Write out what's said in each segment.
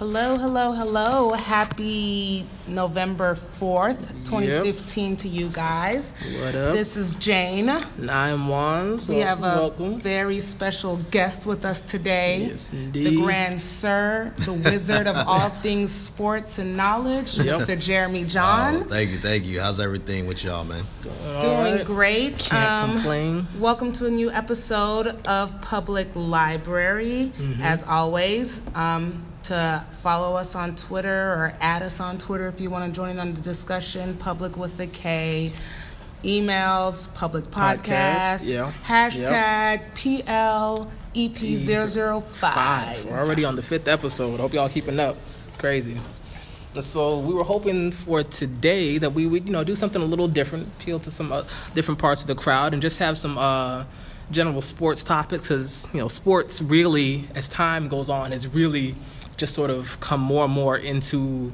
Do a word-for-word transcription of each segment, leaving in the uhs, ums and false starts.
Hello, hello, hello. Happy November fourth, twenty fifteen yep. to you guys. What up? This is Jane. And I'm Wands. We welcome, have a welcome. very special guest with us today. Yes, indeed. The Grand Sir, the wizard of all things sports and knowledge, yep. Mister Jeremy John. Oh, thank you, thank you. How's everything with y'all, man? All Doing right. great. Can't um, complain. Welcome to a new episode of Public Library, mm-hmm. as always. Um... to follow us on Twitter or add us on Twitter if you want to join in on the discussion, Public with a K, emails, Public Podcast, podcast yeah. hashtag yep. P L E P zero zero five. We're already on the fifth episode. Hope y'all keeping up. It's crazy. So we were hoping for today that we would, you know, do something a little different, appeal to some uh, different parts of the crowd, and just have some uh, general sports topics, because, you know, sports really, as time goes on, is really just sort of come more and more into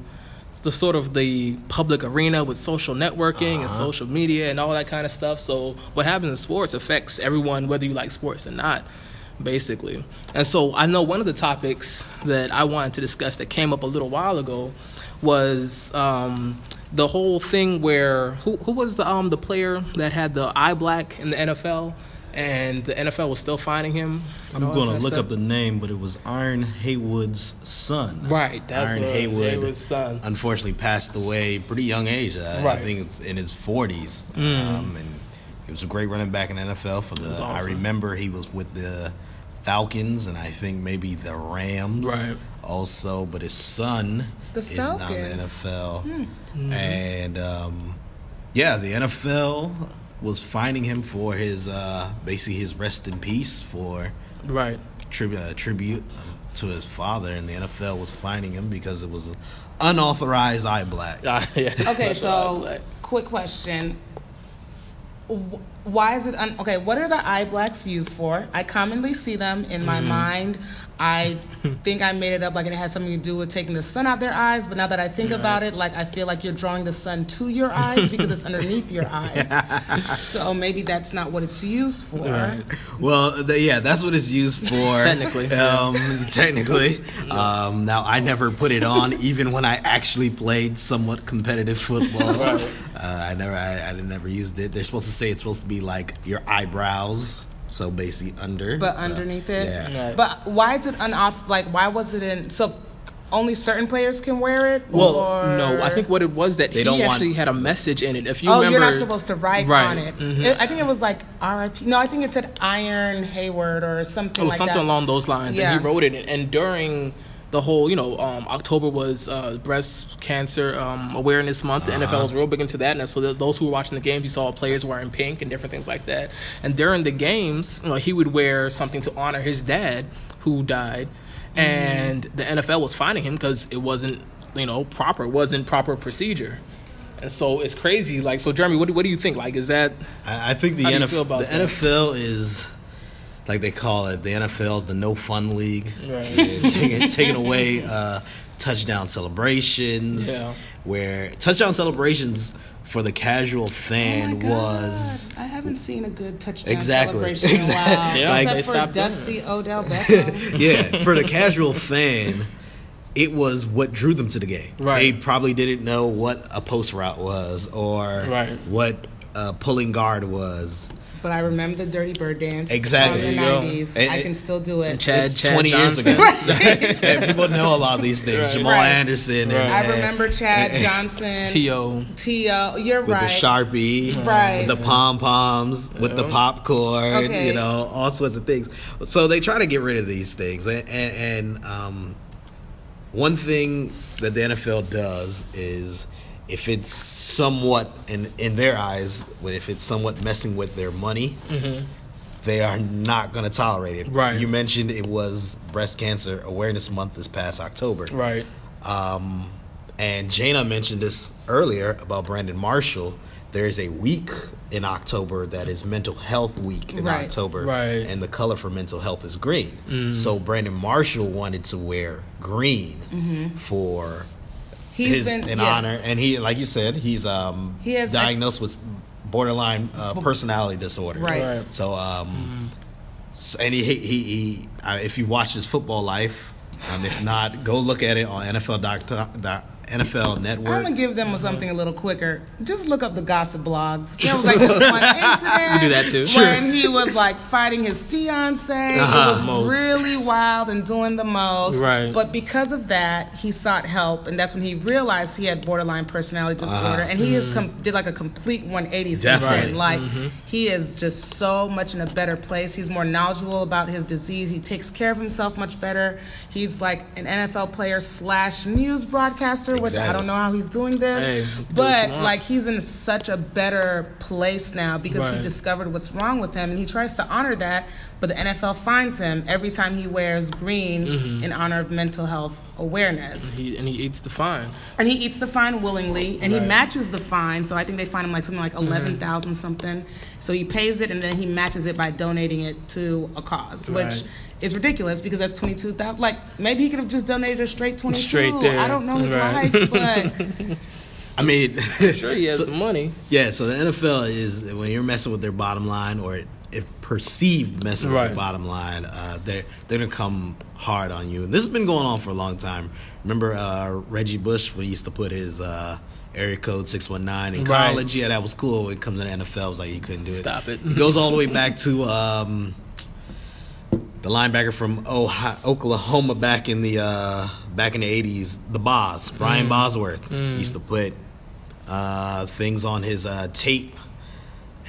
the sort of the public arena with social networking uh-huh. and social media and all that kind of stuff. So what happens in sports affects everyone, whether you like sports or not, basically. And so I know one of the topics that I wanted to discuss that came up a little while ago was um, the whole thing where who who was the um the player that had the eye black in the N F L? And the N F L was still finding him. I'm going to look stuff. up the name, but it was Ironhead Heyward's son. Right, that's Iron what Hayward, Hayward's son. Unfortunately, passed away pretty young age. Uh, right. I think in his forties. Mm. Um, and he was a great running back in the N F L for the. Awesome. I remember he was with the Falcons and I think maybe the Rams. Right. Also, but his son the is Falcons. Not in the N F L, mm. and um, yeah, the N F L was finding him for his, uh, basically his rest in peace for right tri- uh, tribute to his father, and the N F L was finding him because it was an unauthorized eye black. Uh, yes. Okay, so black. Quick question. Why is it, un- okay, what are the eye blacks used for? I commonly see them in my mm. mind. I think I made it up like it had something to do with taking the sun out their eyes, but now that I think right. about it, like I feel like you're drawing the sun to your eyes because it's underneath your eye. So maybe that's not what it's used for. Right. Well, the, yeah, that's what it's used for. Technically. Um, technically. Um, now, I never put it on even when I actually played somewhat competitive football. Right. Uh, I never I, I never used it. They're supposed to say it's supposed to be like your eyebrows. So basically under. But so, underneath it? Yeah. Right. But why is it unauthorized? Like, why was it in... So only certain players can wear it? Well, or? No. I think what it was that they he actually want... had a message in it. If you oh, remember... you're not supposed to write right. on it. Mm-hmm. it. I think it was like R I P. No, I think it said Iron Hayward or something like that. It was like something that. along those lines. Yeah. And he wrote it. And during... the whole, you know, um, October was uh, breast cancer um, awareness month. The uh-huh. N F L was real big into that. And so th- those who were watching the games, you saw players wearing pink and different things like that. And during the games, you know, he would wear something to honor his dad who died. Mm-hmm. And the N F L was fining him because it wasn't, you know, proper. It wasn't proper procedure. And so it's crazy. Like, so, Jeremy, what do, what do you think? Like, is that... I, I think the, N F- the N F L is... like they call it, the N F L's the no fun league. Right. Yeah, taking, taking away uh, touchdown celebrations. Yeah. Where touchdown celebrations for the casual fan oh was. I haven't seen a good touchdown exactly. celebration in a while. Yeah. Like, except for Dusty doing. Odell Beckham. Yeah, for the casual fan, it was what drew them to the game. Right. They probably didn't know what a post route was or right. what uh, pulling guard was. But I remember the Dirty Bird dance exactly. from the nineties. And, I can still do it. Chad, it's Chad twenty Johnson. Years ago. Right. And people know a lot of these things. Right. Jamal right. Anderson. Right. And, I remember Chad and, and, Johnson. T O. T O. You're with right. With the Sharpie. Right. With the pom-poms. Yeah. With the popcorn. Okay. You know, all sorts of things. So they try to get rid of these things. And, and, and um, one thing that the N F L does is... if it's somewhat, in, in their eyes, if it's somewhat messing with their money, mm-hmm. they are not going to tolerate it. Right. You mentioned it was Breast Cancer Awareness Month this past October. Right. Um, and Jana mentioned this earlier about Brandon Marshall. There is a week in October that is Mental Health Week in right. October. Right. And the color for mental health is green. Mm. So Brandon Marshall wanted to wear green mm-hmm. for... He's his, been, in yeah. honor, and he, like you said, he's um he has diagnosed ex- with borderline uh, personality disorder. Right. right. So um, mm-hmm. so, and he he, he uh, if you watch his football life, Um, if not, go look at it on N F L dot N F L Network. I'm going to give them mm-hmm. something a little quicker. Just look up the gossip blogs. There was like this one incident you do that too. when sure. he was like fighting his fiancée. Uh-huh. It was most. really wild and doing the most. Right. But because of that, he sought help. And that's when he realized he had borderline personality disorder. Uh, and he mm. has com- did like a complete one eighty since then. Like mm-hmm. he is just so much in a better place. He's more knowledgeable about his disease. He takes care of himself much better. He's like an N F L player slash news broadcaster. Exactly. Which I don't know how he's doing this, hey, but like he's in such a better place now because right. he discovered what's wrong with him, and he tries to honor that. But the N F L finds him every time he wears green mm-hmm. in honor of mental health awareness. He, and he eats the fine. And he eats the fine willingly, and right. he matches the fine. So I think they find him like something like eleven thousand mm-hmm. something. So he pays it, and then he matches it by donating it to a cause, right. which is ridiculous because that's twenty two thousand. Like maybe he could have just donated a straight twenty two. Straight there. I don't know his right. life, but. I mean, I'm sure he has so, the money. Yeah, so the N F L is when you're messing with their bottom line or. It, If perceived messing right. with the bottom line, uh, they're, they're going to come hard on you. And this has been going on for a long time. Remember uh, Reggie Bush when he used to put his uh, area code six one nine in right. college? Yeah, that was cool. It comes in the N F L. It was like he couldn't do it. Stop it. It goes all the way back to um, the linebacker from Ohio, Oklahoma back in the uh, back in the eighties, the Boz, Brian mm. Bosworth. Mm. He used to put uh, things on his uh, tape.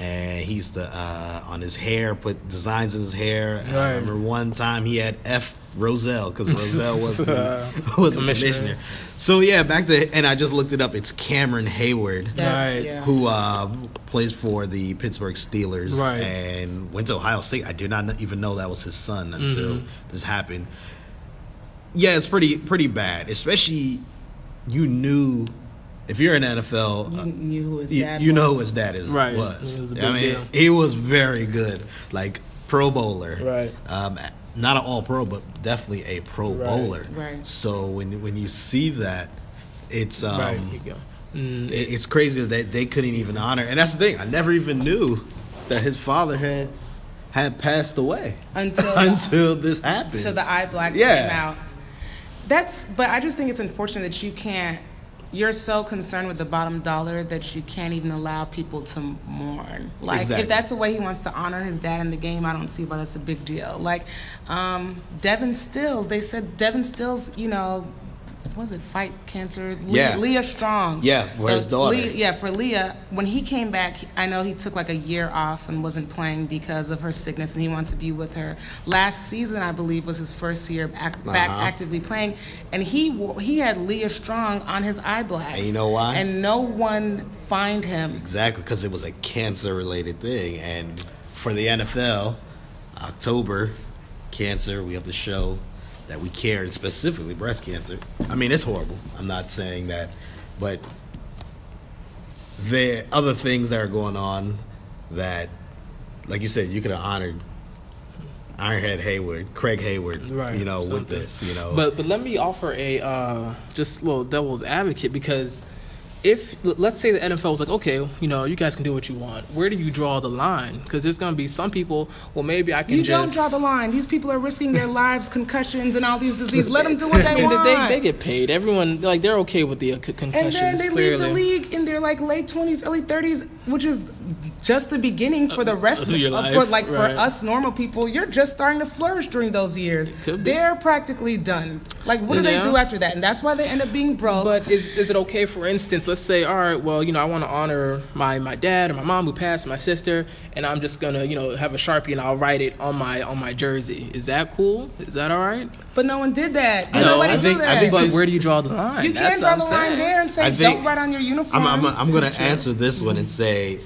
And he used to, uh, on his hair, put designs in his hair. Right. I remember one time he had F. Rozelle, because Rozelle was the, was the commissioner. So, yeah, back to, and I just looked it up. It's Cameron Heyward, right. yeah. who uh, plays for the Pittsburgh Steelers right. and went to Ohio State. I did not even know that was his son until mm-hmm. this happened. Yeah, it's pretty pretty bad, especially you knew... If you're in the N F L, you, knew who his dad you, you was. know who his dad is, right. was. was I mean, deal. he was very good, like Pro Bowler. Right. Um, not an All Pro, but definitely a Pro right. Bowler. Right. So when when you see that, it's um, right. you go. Mm, it, it's crazy that they couldn't even honor. And that's the thing; I never even knew that his father had had passed away until until the, this happened. So the eye blacks yeah. came out. That's, but I just think it's unfortunate that you can't. You're so concerned with the bottom dollar that you can't even allow people to mourn. Like, exactly. if that's the way he wants to honor his dad in the game, I don't see why that's a big deal. Like, um, Devin Stills, they said Devin Stills, you know, was it fight cancer? Yeah. Le- Leah Strong. Yeah, for his daughter. Le- yeah, for Leah. When he came back, I know he took like a year off and wasn't playing because of her sickness, and he wanted to be with her. Last season, I believe, was his first year back, uh-huh. back actively playing, and he he had Leah Strong on his eye blacks. And you know why? And no one fined him. Exactly, because it was a cancer-related thing. And for the N F L, October, cancer, we have to show that we care, and specifically breast cancer. I mean, it's horrible. I'm not saying that. But there are other things that are going on that, like you said, you could have honored Ironhead Heyward, Craig Heyward, right, you know, something. with this, you know. But but let me offer a uh, just a little devil's advocate, because if, let's say the N F L was like, okay, you know, you guys can do what you want. Where do you draw the line? Because there's going to be some people, well, maybe I can you just... You don't draw the line. These people are risking their lives, concussions, and all these diseases. Let them do what they and want. They, they get paid. Everyone, like, they're okay with the concussions, And then they clearly. leave the league in their, like, late twenties, early thirties, which is just the beginning for the rest of, of your life. Of, for, like, right. for us normal people, you're just starting to flourish during those years. They're practically done. Like, what do yeah. they do after that? And that's why they end up being broke. But is, is it okay, for instance, let's say, all right, well, you know, I want to honor my, my dad or my mom who passed, my sister, and I'm just going to, you know, have a Sharpie and I'll write it on my on my jersey. Is that cool? Is that all right? But no one did that. No, Nobody I think, do that. I think, but where do you draw the line? You can't draw the line there and say, don't write on your uniform. I'm, I'm, I'm going to answer this one and say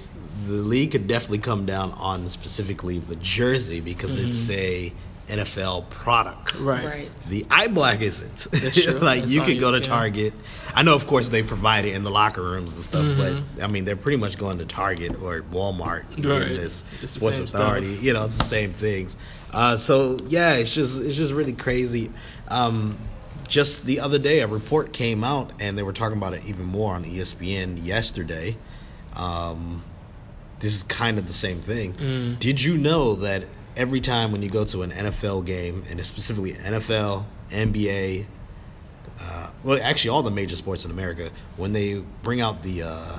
the league could definitely come down on specifically the jersey because mm-hmm. it's a N F L product. Right. right. The eye black isn't. That's true. like That's you could go to yeah. Target. I know, of course, they provide it in the locker rooms and stuff, mm-hmm. but I mean, they're pretty much going to Target or Walmart. Right. Getting this Sports Authority. Stuff. You know, it's the same things. Uh, so yeah, it's just it's just really crazy. Um, just the other day, a report came out, and they were talking about it even more on E S P N yesterday. Um, this is kind of the same thing. Mm. Did you know that? Every time when you go to an N F L game, and specifically N F L, N B A, uh, well, actually all the major sports in America, when they bring out the uh,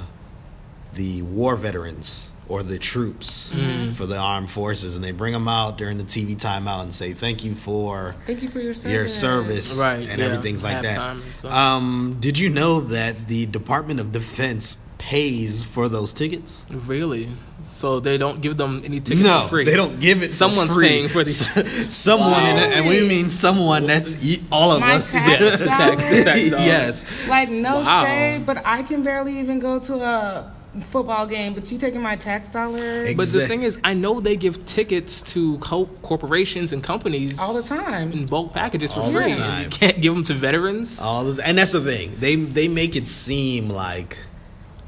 the war veterans or the troops mm. for the armed forces, and they bring them out during the T V timeout and say, thank you for, thank you for your service, your service right, and yeah, everything's like that. Time, so. Um, did you know that the Department of Defense pays for those tickets? Really? So they don't give them any tickets no, for free? No, they don't give it Someone's for free. paying for these. someone, wow. and, and we mean someone, that's all of My us. Tax yes, tax, tax yes. Like, no wow. shade, but I can barely even go to a football game, but you taking my tax dollars. Exactly. But the thing is, I know they give tickets to co- corporations and companies all the time in bulk packages for all free. The time. You can't give them to veterans. All the th- and that's the thing. They they make it seem like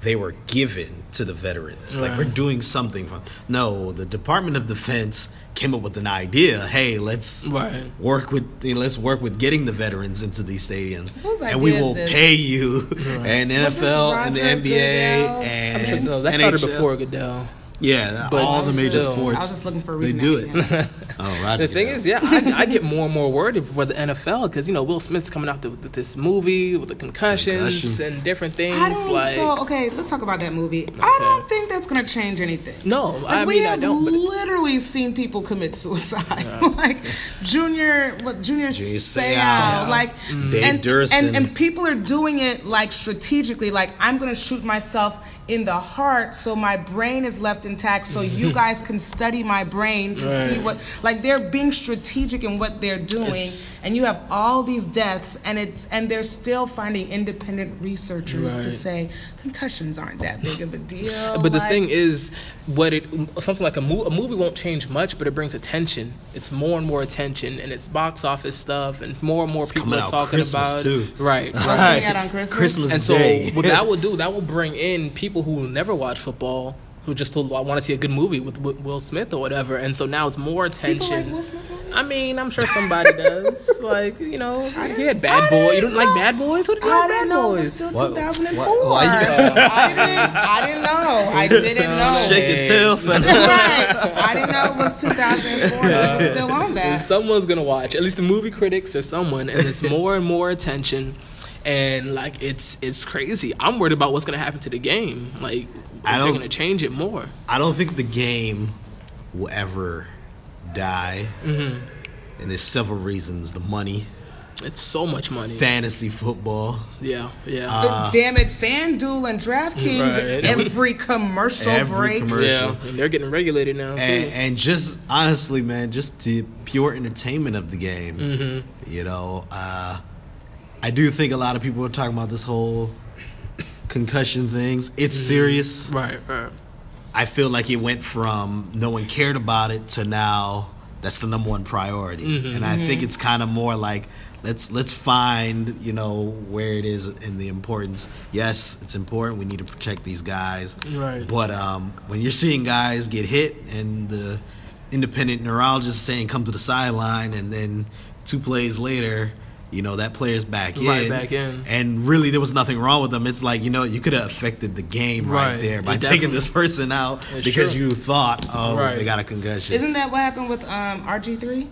they were given to the veterans. Right. Like, we're doing something for them. No, the Department of Defense came up with an idea. Hey, let's right. work with let's work with getting the veterans into these stadiums, Whose and we will this? pay you. Right. And N F L and the N B A Goodell? and sure, no, that N H L. Started before Goodell. Yeah, but all the major still, sports. I was just looking for a reason. They do it. oh, Roger. The thing is, yeah, I, I get more and more worried for the N F L because, you know, Will Smith's coming out with this movie with the concussions Concussion. and different things. I don't, like, so, okay, let's talk about that movie. Okay. I don't think that's going to change anything. No, like, I mean, I don't. We have literally seen people commit suicide. Yeah. like, Junior, what, Junior, Junior Seau. Like, mm. and, and, and people are doing it, like, strategically. Like, I'm going to shoot myself in the heart so my brain is left intact so you guys can study my brain to right. see what, like, they're being strategic in what they're doing, it's, and you have all these deaths, and it's and they're still finding independent researchers right. to say concussions aren't that big of a deal. But like, the thing is, what it something like a, mo- a movie won't change much, but it brings attention. It's more and more attention, and it's box office stuff, and more and more it's people are talking Christmas about too. it. Right, right. right. Out on Christmas. Christmas and so Day. What that will do, that will bring in people who never watch football, who just want to see a good movie with Will Smith or whatever, and so now it's more attention. People like Will Smith movies? I mean, I'm sure somebody does. Like, you know, he had Bad Boys. You don't know. like Bad Boys? What do you I like Bad know. Boys? It was still two thousand four. What? What? What? I didn't. I didn't know. I didn't know. Shake your tail for that. I didn't know it was two thousand four. I was still on that. And someone's gonna watch. At least the movie critics or someone, and it's more and more attention. And, like, it's it's crazy. I'm worried about what's going to happen to the game. Like, I don't, they're going to change it more. I don't think the game will ever die. Mm-hmm. And there's several reasons. The money. It's so much money. Fantasy football. Yeah, yeah. Uh, damn it, FanDuel and DraftKings, right. every commercial every break. Commercial. Yeah, and they're getting regulated now. And, and just, honestly, man, just the pure entertainment of the game. Mm-hmm. You know, uh... I do think a lot of people are talking about this whole concussion things. It's serious. Right, right. I feel like it went from no one cared about it to now that's the number one priority. Mm-hmm. And I mm-hmm. think it's kind of more like let's let's find, you know, where it is in the importance. Yes, it's important. We need to protect these guys. Right. But um, when you're seeing guys get hit and the independent neurologist saying come to the sideline, and then two plays later, you know, that player's back in. Right back in. And really, there was nothing wrong with them. It's like, you know, you could have affected the game right, right there by yeah, taking this person out it's because true. you thought, oh, right. they got a concussion. Isn't that what happened with um, R G three?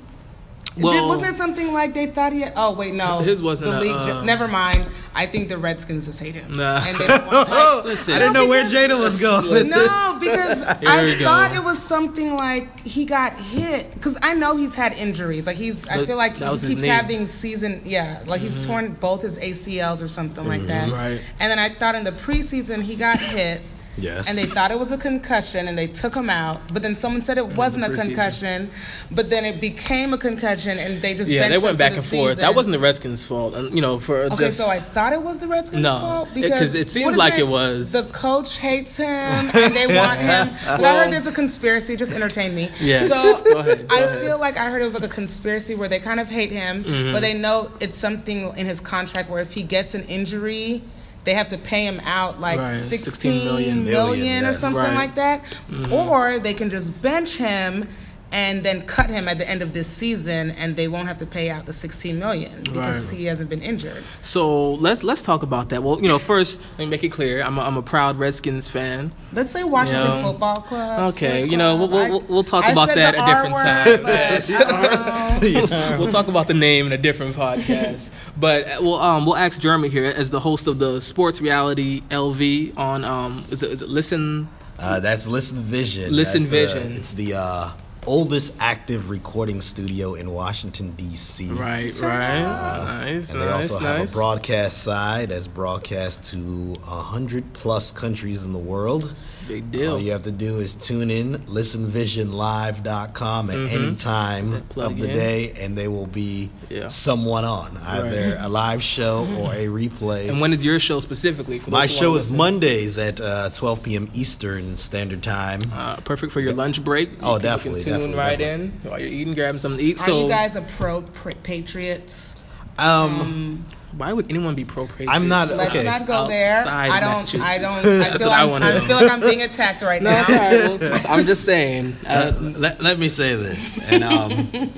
Well, wasn't there something like they thought he had? Oh, wait, no. His wasn't the a, league. Uh, never mind. I think the Redskins just hate him. Nah. And they don't want to, like, Listen, I didn't know because, where Jada was going with no, this. No, because I thought go. it was something like he got hit. Because I know he's had injuries. Like, he's, I feel like he keeps having season, yeah. Like, mm-hmm. he's torn both his A C Ls or something mm-hmm. like that. Right. And then I thought in the preseason he got hit. Yes. And they thought it was a concussion, and they took him out. But then someone said it wasn't a concussion, but then it became a concussion, and they just yeah, they went back and forth. That wasn't the Redskins' fault, you know. For okay, so I thought it was the Redskins' fault because it seemed like it was. The coach hates him, and they want him. But I heard there's a conspiracy. Just entertain me. Yes. So go ahead, go ahead. I feel like I heard it was like a conspiracy where they kind of hate him, mm-hmm. but they know it's something in his contract where if he gets an injury, they have to pay him out like right. sixteen million, million, million yes. or something right. like that. Mm. Or they can just bench him and then cut him at the end of this season, and they won't have to pay out the sixteen million dollars because right. he hasn't been injured. So let's let's talk about that. Well, you know, first let me make it clear, I'm a, I'm a proud Redskins fan. Let's say Washington you know. Football Club. Okay, Sports you know Club. we'll we'll, we'll talk I, about I that a different word, time. Yes. yeah. We'll talk about the name in a different podcast. But we'll um we'll ask Jeremy here as the host of the Sports Reality L V on um is it, is it Listen. Uh, that's Listen Vision. Listen that's Vision. The, it's the uh, oldest active recording studio in Washington, D C Right, right. Uh, nice, and they nice, also nice. have a broadcast side that's broadcast to one hundred plus countries in the world. That's a big deal. All you have to do is tune in, listen vision live dot com at mm-hmm. any time of the in. day, and they will be yeah. someone on, either right. a live show mm-hmm. or a replay. And when is your show specifically? For My show is Mondays at uh, twelve p.m. Eastern Standard Time. Uh, perfect for your yeah. lunch break. You oh, definitely. Tune definitely, right definitely. in while you're eating, grabbing something to eat. Are so, you guys a pro Patriots? Um, um, why would anyone be pro Patriots? I'm not. Let's okay. not go there. I don't. I don't. I feel, I, I feel like I'm being attacked right no, now. Sorry, well, I'm just saying. Uh, let, let, let me say this, and um,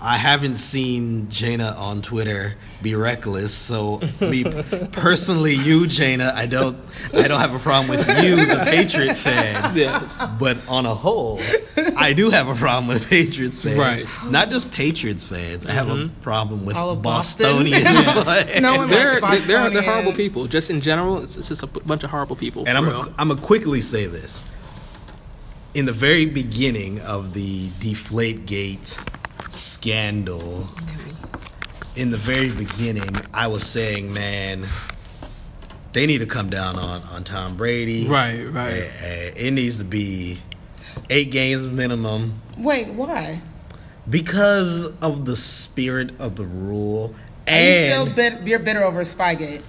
I haven't seen Jaina on Twitter be reckless. So me personally, you Jaina, I don't. I don't have a problem with you, the Patriot fan. Yes. But on a whole, I do have a problem with Patriots fans. Right. Not just Patriots fans. I have mm-hmm. a problem with Bostonians. Boston. no one they're, Bostonian. they're, they're horrible people. Just in general, it's just a bunch of horrible people. And I'm a, I'm going to quickly say this. In the very beginning of the Deflategate scandal, in the very beginning, I was saying, man, they need to come down on, on Tom Brady. Right, right. It, it needs to be eight games minimum. Wait, why? Because of the spirit of the rule. And Are you still bit, you're bitter over Spygate.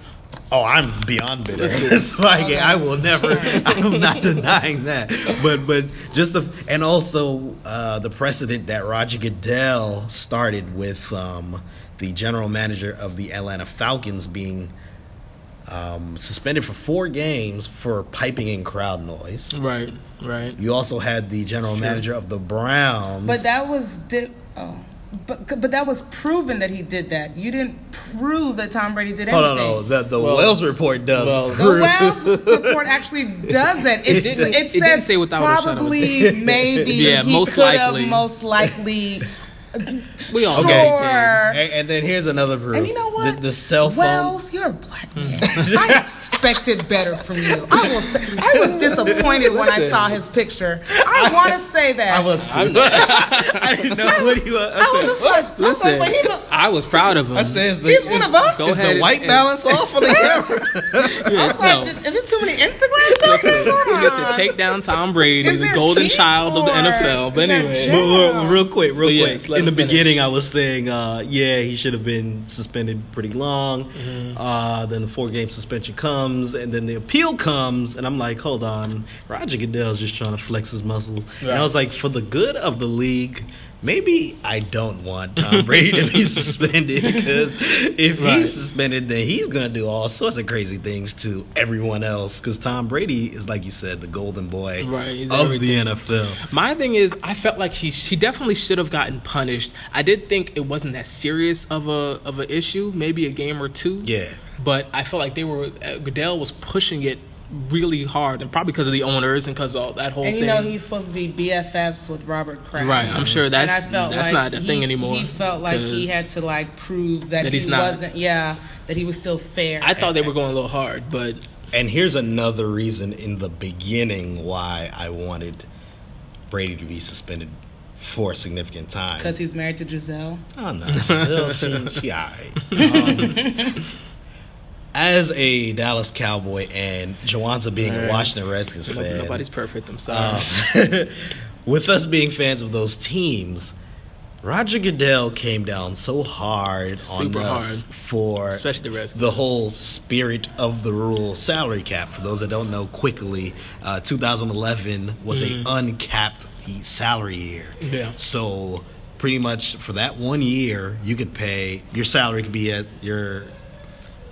Oh, I'm beyond bitter. Spygate. Okay. I will never. I'm not denying that. But but just the and also uh, the precedent that Roger Goodell started with um, the general manager of the Atlanta Falcons being Um, suspended for four games for piping in crowd noise. Right, right. You also had the general sure. manager of the Browns. But that was di- oh, but but that was proven that he did that. You didn't prove that Tom Brady did anything. Oh, no, no, the the well, Wells Report does. Well, the Wells Report actually does it. It, it, it says it didn't say without probably, maybe, yeah, he most likely, most likely. We all sure. okay. And then here's another proof. And you know what? The, the cell phone. Wells, you're a black man. I expected better from you. I will say, I was disappointed when I saw his picture. I want to say that. I was too. I didn't know I, what he was. I, I said, was like, listen, I, was, like, a, I was proud of him. I said, it's the, he's it's, one of us. Is the white and, balance and, off on the camera? I was no. like, is it too many Instagram pictures? You get to take down Tom Brady, the golden child of the N F L. But anyway, real quick, real quick. In the beginning, I was saying, uh, yeah, he should have been suspended pretty long. Mm-hmm. Uh, then the four-game suspension comes, and then the appeal comes, and I'm like, hold on, Roger Goodell's just trying to flex his muscles. Right. And I was like, for the good of the league, maybe I don't want Tom Brady to be suspended, because if right. he's suspended, then he's going to do all sorts of crazy things to everyone else, because Tom Brady is, like you said, the golden boy right, of everything. The N F L. My thing is, I felt like he, he definitely should have gotten punished. I did think it wasn't that serious of a of an issue, maybe a game or two. Yeah. But I felt like they were Goodell was pushing it really hard, and probably because of the owners and because of all that whole thing. And you thing. know he's supposed to be B F Fs with Robert Kraft. Right, I'm sure that's and I felt that's like not a he, thing anymore. He felt like he had to like prove that, that he not. wasn't, yeah, that he was still fair. I thought and, they were going a little hard, but and here's another reason in the beginning why I wanted Brady to be suspended for a significant time, because he's married to Giselle. Oh no, Giselle, she, she all right. Um, As a Dallas Cowboy and Juwanza being right. a Washington Redskins fan. Nobody's perfect, I'm sorry. Um, with us being fans of those teams, Roger Goodell came down so hard Super on us hard. for Especially the, the whole spirit of the rule salary cap. For those that don't know, quickly, uh, two thousand eleven was mm. an uncapped salary year. Yeah. So pretty much for that one year, you could pay, your salary could be at your...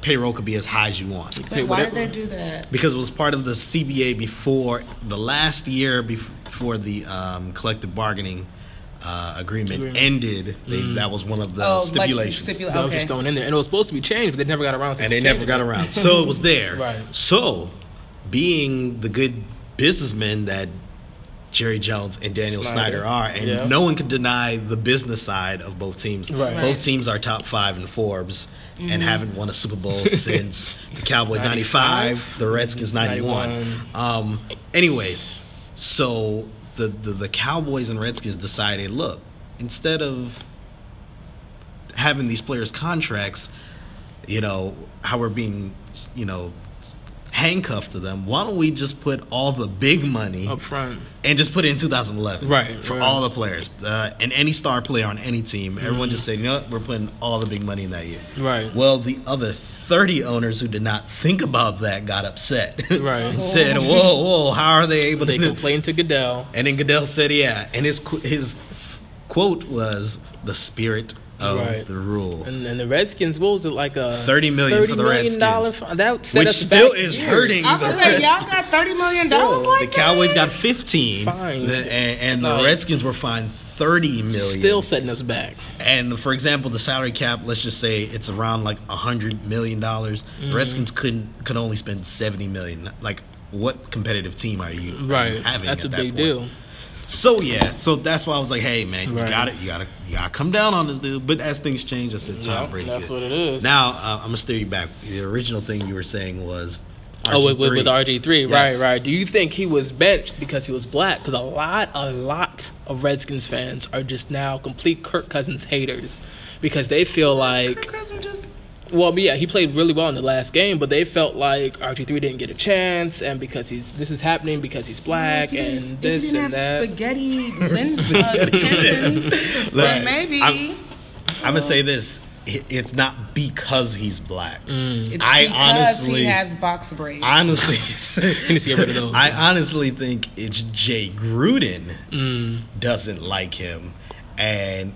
payroll could be as high as you want. Wait, why did they do that? Because it was part of the C B A before the last year before the um, collective bargaining uh, agreement, agreement ended. They, mm. That was one of the oh, stipulations. Like stipula- okay. That was just thrown in there. And it was supposed to be changed, but they never got around to it. And they never got around. So it was there. Right. So being the good businessmen that Jerry Jones and Daniel Snyder, Snyder are, and yeah. no one can deny the business side of both teams. Right. Both teams are top five in Forbes mm-hmm. and haven't won a Super Bowl since the Cowboys ninety-five, the Redskins ninety-one. Um, anyways, so the, the, the Cowboys and Redskins decided, look, instead of having these players' contracts, you know, how we're being, you know, handcuffed to them, why don't we just put all the big money up front and just put it in two thousand eleven right, for right. all the players uh, and any star player on any team. Mm-hmm. Everyone just said, you know what, we're putting all the big money in that year. Right. Well, the other thirty owners who did not think about that got upset. Right. And said, whoa, whoa, how are they able they to... They complained to Goodell. And then Goodell said, yeah. And his his quote was, the spirit of right. the rule. And, and the Redskins, what was it, like a thirty million dollars for the Redskins? For, that set which us still back is years. Hurting I was the say, y'all got thirty million dollars still, like the Cowboys that? Got fifteen fine. The, and, and no. the Redskins were fined thirty million dollars. Still setting us back. And, for example, the salary cap, let's just say it's around like one hundred million dollars. Mm-hmm. The Redskins couldn't could only spend seventy million dollars. Like, what competitive team are you right. having That's at that point? That's a big deal. So yeah, so that's why I was like, "Hey man, right. you got it. You gotta, you gotta come down on this dude." But as things change, I said, "Tom yep, Brady." That's good. What it is. Now uh, I'm gonna steer you back. The original thing you were saying was, R G three. Oh, with, with R G three, yes. right, right. Do you think he was benched because he was black? Because a lot, a lot of Redskins fans are just now complete Kirk Cousins haters because they feel like Kirk Cousins just. Well, yeah, he played really well in the last game, but they felt like R G three didn't get a chance, and because he's this is happening because he's black yeah, he and this and that. If he didn't have spaghetti cannons, uh, then maybe. I'm, I'm gonna say this: it's not because he's black. Mm. It's because I honestly, he has box braids. Honestly, I honestly think it's Jay Gruden mm. doesn't like him, and.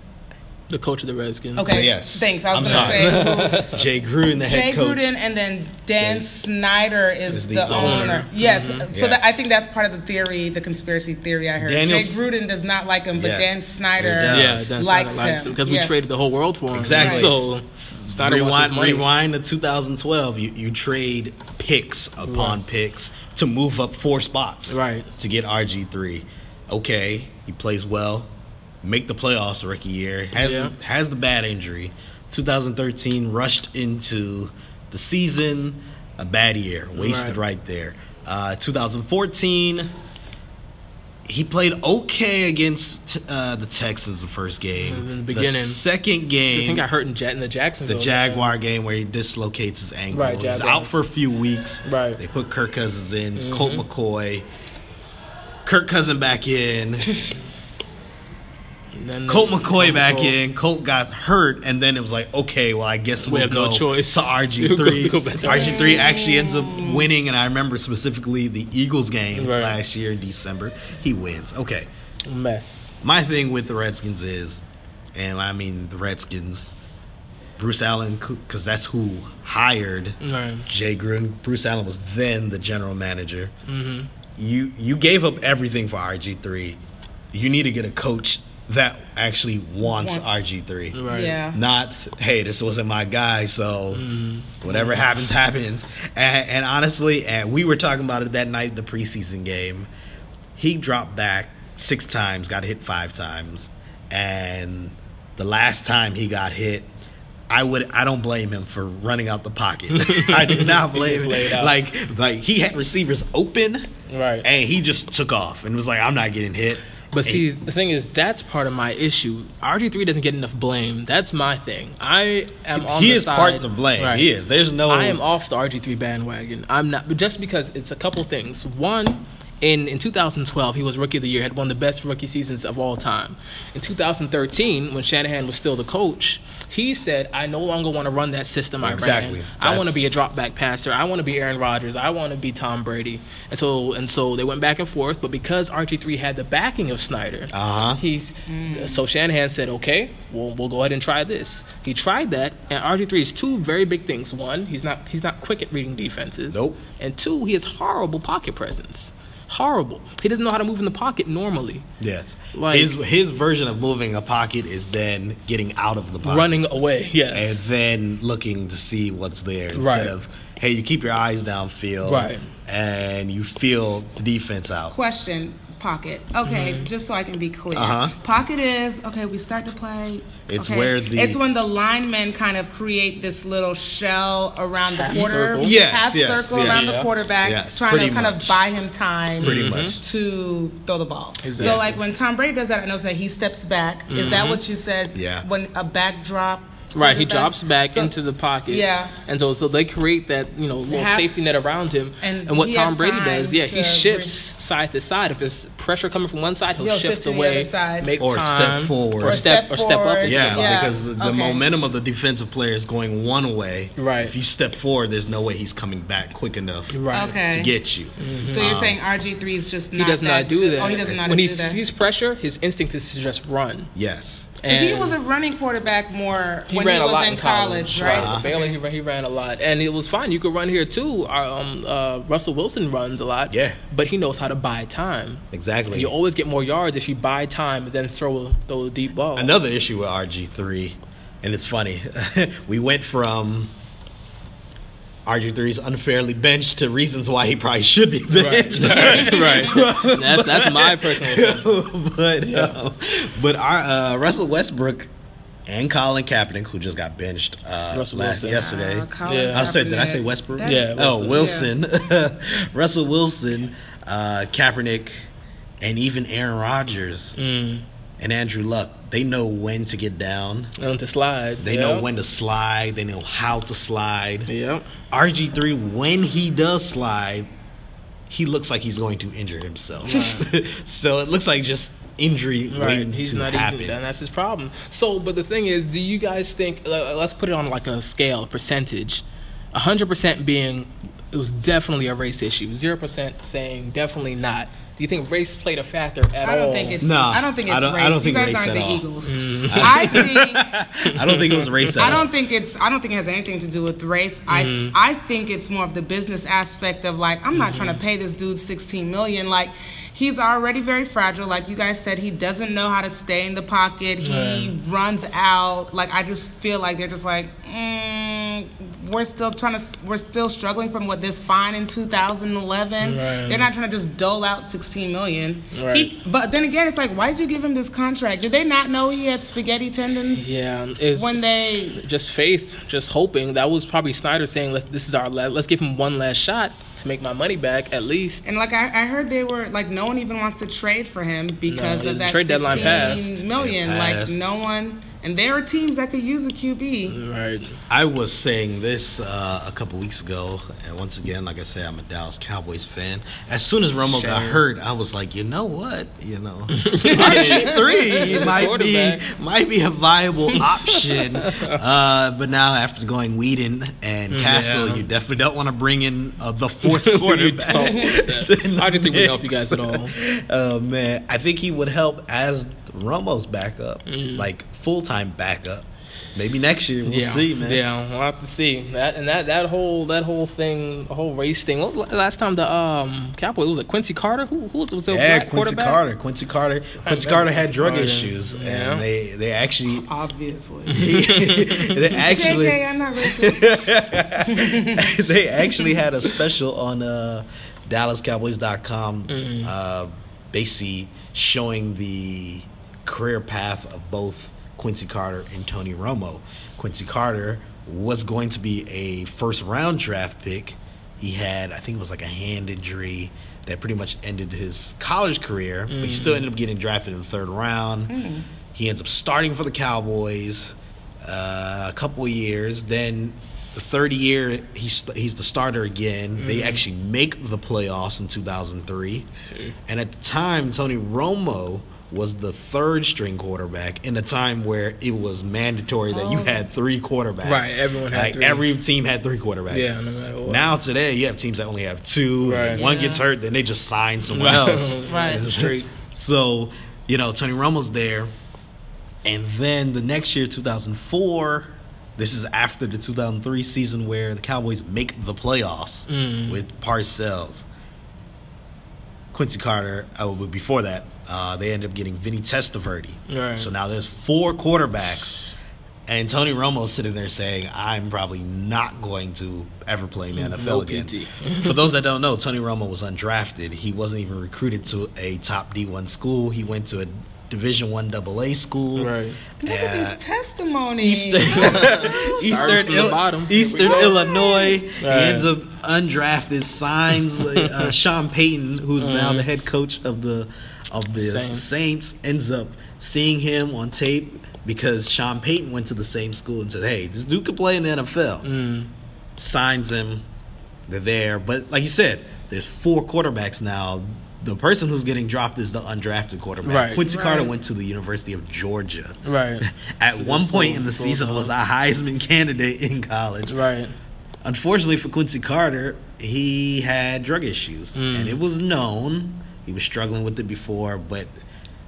The coach of the Redskins. Okay. Yes. Thanks. I was going to say. Jay Gruden, the head Jay coach. Jay Gruden, and then Dan yes. Snyder is, is the, the owner. owner. Yes. Mm-hmm. So yes. That, I think that's part of the theory, the conspiracy theory I heard. Daniel's, Jay Gruden does not like him, but yes. Dan Snyder yes. yeah, Dan likes, Snyder likes him. Because we yeah. traded the whole world for him. Exactly. Right. So Snyder rewind, rewind to two thousand twelve. You, you trade picks upon right. picks to move up four spots. Right. To get R G three. Okay. He plays well. Make the playoffs the rookie year, has, yeah. the, has the bad injury. twenty thirteen rushed into the season, a bad year, wasted right, right there. Uh, twenty fourteen, he played okay against uh, the Texans the first game. In the beginning. The second game. I think I hurt in, Jet, in the Jacksonville. The Jaguar game. game where he dislocates his ankle. Right, He's out for a few weeks. Right. They put Kirk Cousins in, mm-hmm. Colt McCoy. Kirk Cousins back in. Then Colt McCoy back goal. in. Colt got hurt, and then it was like, okay, well, I guess we'll we have go no choice. to R G three. Go, go R G three actually ends up winning, and I remember specifically the Eagles game right. last year in December. He wins. Okay. Mess. My thing with the Redskins is, and I mean the Redskins, Bruce Allen, because that's who hired right. Jay Gruden. Bruce Allen was then the general manager. Mm-hmm. You, you gave up everything for R G three. You need to get a coach that actually wants R G three. Right. Yeah. Not, hey, this wasn't my guy, so mm. whatever happens, happens. And, and honestly, and we were talking about it that night, the preseason game. He dropped back six times, got hit five times. And the last time he got hit, I would. I don't blame him for running out the pocket. I do not blame him. Like, like, he had receivers open, right? And he just took off and was like, I'm not getting hit. But see, the thing is, that's part of my issue. R G three doesn't get enough blame. That's my thing. I am on he the side. He is part to blame. Right. He is. There's no. I am off the R G three bandwagon. I'm not. But just because it's a couple things. One, in, in two thousand twelve, he was Rookie of the Year, had one of the best rookie seasons of all time. In two thousand thirteen, when Shanahan was still the coach, he said, I no longer want to run that system I exactly. ran. I want to be a drop-back passer. I want to be Aaron Rodgers. I want to be Tom Brady. And so and so they went back and forth, but because R G three had the backing of Snyder, uh-huh. he's mm. so Shanahan said, okay, we'll, we'll go ahead and try this. He tried that, and R G three is two very big things. One, he's not he's not quick at reading defenses. Nope. And two, he has horrible pocket presence. horrible. He doesn't know how to move in the pocket normally. Yes. Like, his his version of moving a pocket is then getting out of the pocket. Running away, yes. And then looking to see what's there instead right. of, hey, you keep your eyes downfield right. and you feel the defense out. Question. Pocket. Okay, mm-hmm. just so I can be clear. Uh-huh. Pocket is, okay, we start to play. It's okay. where the... It's when the linemen kind of create this little shell around half the quarter. Circle. Yes, half yes, circle yes, around yes. the quarterback, yes, trying to kind much. Of buy him time pretty much. To throw the ball. Exactly. So, like, when Tom Brady does that, I noticed that he steps back. Mm-hmm. Is that what you said? Yeah. When a backdrop... Right, he back. drops back so, into the pocket. Yeah. And so so they create that, you know, little has, safety net around him. And, and what Tom Brady does, yeah, he shifts bring, side to side. If there's pressure coming from one side, he'll, he'll shift, shift away, side. Make or time. Step forward. Or step, or step forward. Up. Yeah, yeah, because the okay. momentum of the defensive player is going one way. Right. If you step forward, there's no way he's coming back quick enough right. okay. to get you. Mm-hmm. So you're um, saying R G three is just not He does not do that. Oh, he does not do that. When he sees pressure, his instinct is to just run. Yes. Because he was a running quarterback more when he, he was in, in college, college, right? Uh, Baylor, he ran, he ran a lot. And it was fine. You could run here, too. Um, uh, Russell Wilson runs a lot. Yeah. But he knows how to buy time. Exactly. And you always get more yards if you buy time and then throw, throw a deep ball. Another issue with R G three, and it's funny, we went from R G three's unfairly benched to reasons why he probably should be benched. Right, right. right. That's that's my personal opinion. But yeah. um, but our uh, Russell Westbrook and Colin Kaepernick, who just got benched uh, last Wilson. yesterday. Uh, yeah. I said, did I say Westbrook? That, yeah. Oh, Wilson. Yeah. Russell Wilson, uh, Kaepernick, and even Aaron Rodgers mm. and Andrew Luck. They know when to get down. And to slide. They yep. know when to slide. They know how to slide. Yep. R G three, when he does slide, he looks like he's going to injure himself. Right. So it looks like just injury right. waiting he's to not happen. Even, and that's his problem. So, but the thing is, do you guys think, uh, let's put it on like a scale, a percentage. one hundred percent being it was definitely a race issue. zero percent saying definitely not. Do you think race played a factor at all? I don't all? think it's. No, I don't think it's I don't, race. I don't think you guys race aren't the all. Eagles. Mm. I think. I don't think it was race. At I don't all. think it's. I don't think it has anything to do with race. Mm. I I think it's more of the business aspect of like I'm not mm. trying to pay this dude sixteen million dollars. Like he's already very fragile. Like you guys said, he doesn't know how to stay in the pocket. He mm. runs out. Like I just feel like they're just like. Mm. We're still trying to. We're still struggling from what this fine in two thousand eleven. Right. They're not trying to just dole out sixteen million dollars. Right. He, but then again, it's like, why did you give him this contract? Did they not know he had spaghetti tendons? Yeah, it's when they just faith, just hoping. That was probably Snyder saying, "Let's this is our last, let's give him one last shot to make my money back at least." And like I, I heard, they were like, no one even wants to trade for him because no, of that trade deadline passed. Million, passed. Like no one. And there are teams that could use a Q B. Right. I was saying this uh, a couple weeks ago, and once again, like I said, I'm a Dallas Cowboys fan. As soon as Romo Shame. got hurt, I was like, you know what? You know, R G three might be might be a viable option. Uh, but now after going Whedon and mm, Castle, yeah. you definitely don't want to bring in uh, the fourth quarterback. I didn't think we'd help you guys at all. Oh man, I think he would help as Romo's backup, mm. like full-time backup. Maybe next year we'll yeah. see, man. Yeah, we'll have to see that. And that, that whole that whole thing, the whole race thing. What was last time the um Cowboys was it Quincy Carter? Who who was, was the yeah, black Quincy quarterback? Carter. Quincy Carter. Quincy Carter had Quincy drug Carter. issues, yeah. and they they actually obviously they actually J K, I'm not racist. They actually had a special on uh, Dallas Cowboys dot com. Mm-hmm. Uh, basically showing the career path of both Quincy Carter and Tony Romo. Quincy Carter was going to be a first-round draft pick. He had, I think it was like a hand injury that pretty much ended his college career, mm-hmm. but he still ended up getting drafted in the third round. Mm-hmm. He ends up starting for the Cowboys uh, a couple of years. Then the third year, he's, he's the starter again. Mm-hmm. They actually make the playoffs in two thousand three. Mm-hmm. And at the time, Tony Romo was the third string quarterback in a time where it was mandatory that you had three quarterbacks. Right, everyone had like three. Every team had three quarterbacks. Yeah, no matter what. Now today you have teams that only have two. Right. And one yeah. gets hurt, then they just sign someone else. Right. So, you know, Tony Romo's there. And then the next year, two thousand four, this is after the two thousand three season where the Cowboys make the playoffs mm. with Parcells. Quincy Carter. Uh, before that, uh, they ended up getting Vinny Testaverde. Right. So now there's four quarterbacks. And Tony Romo sitting there saying, I'm probably not going to ever play in the N F L no again. For those that don't know, Tony Romo was undrafted. He wasn't even recruited to a top D one school. He went to a Division I double A school. Right. Look uh, at these testimonies. Eastern, Eastern, Il- Eastern Illinois. Right. He ends up undrafted, signs uh, Sean Payton, who's mm. now the head coach of the, of the Saints. Saints, ends up seeing him on tape. Because Sean Payton went to the same school and said, hey, this dude could play in the N F L. Mm. Signs him. They're there. But like you said, there's four quarterbacks now. The person who's getting dropped is the undrafted quarterback. Right. Quincy right. Carter went to the University of Georgia. Right. At so one point in the season was a Heisman candidate in college. Right. Unfortunately for Quincy Carter, he had drug issues. Mm. And it was known. He was struggling with it before, but...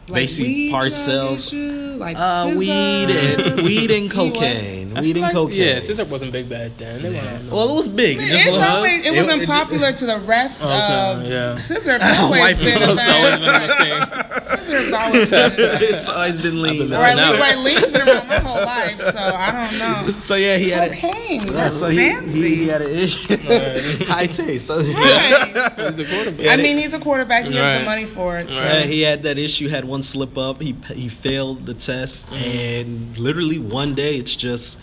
Like basically parcels, like uh, weed and weed and cocaine, was, weed and like, cocaine. Yeah, scissor wasn't big back then. They yeah. Well, it was big. I mean, it's was, always, it, it wasn't it, popular it, to the rest okay, of yeah. scissor. Always been a thing. Scissor's always been. It's always been lean. Or at least lean's been around my whole life, so I don't know. So yeah, he had cocaine. A, yeah, that's so fancy. He, he had an issue. Right. High taste. Right. He's a quarterback. I mean, he's a quarterback. He gets the money for it. So he had that issue. Had one slip up, he he failed the test, mm. and literally one day it's just,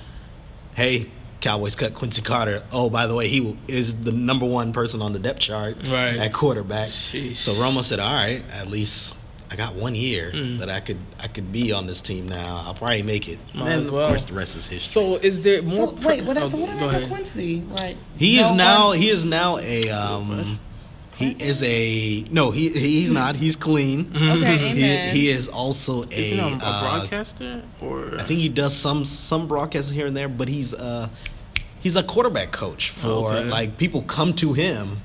hey, Cowboys cut Quincy Carter. Oh, by the way, he is the number one person on the depth chart right. at quarterback. Sheesh. So Romo said, all right, at least I got one year mm. that I could I could be on this team now. I'll probably make it. Might and as well. Of course, the rest is history. So is there more? So, pr- wait, what else? Oh, what about Quincy? Like he no is now one? he is now a um. He is a no. He he's not. He's clean. Okay, amen. He, he is also a, is he a broadcaster, uh, or I think he does some some broadcasting here and there. But he's uh he's a quarterback coach for okay. like people come to him.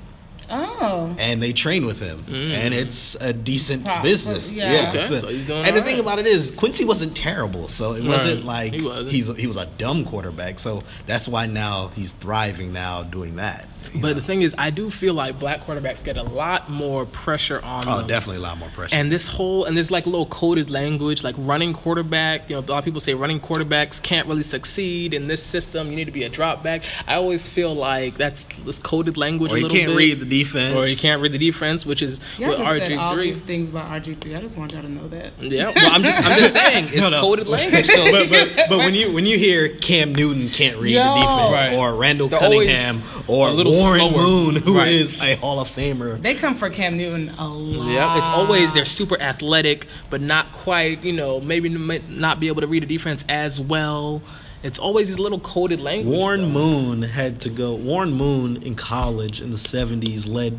Oh. And they train with him, mm. and it's a decent Pro- business. Yeah. yeah okay. so, so he's doing and the right. thing about it is Quincy wasn't terrible, so it right. wasn't like he wasn't. he's he was a dumb quarterback. So that's why now he's thriving now doing that. But know? the thing is, I do feel like black quarterbacks get a lot more pressure on. Oh, them. definitely a lot more pressure. And this whole and there's like little coded language, like running quarterback. You know, a lot of people say running quarterbacks can't really succeed in this system. You need to be a drop back. I always feel like that's this coded language. Or a little you can't bit. read the defense, or you can't read the defense, which is y'all with R G three. Said all these things about R G three. I just want y'all to know that. Yeah, well, I'm just, I'm just saying it's no, no. coded language. So. But, but, but when you when you hear Cam Newton can't read Yo, the defense, right. or Randall They're Cunningham, or Warren slower. Moon, who right. is a Hall of Famer, they come for Cam Newton a lot. Yeah, it's always they're super athletic, but not quite. You know, maybe not be able to read the defense as well. It's always these little coded language. Warren though. Moon had to go. Warren Moon in college in the seventies led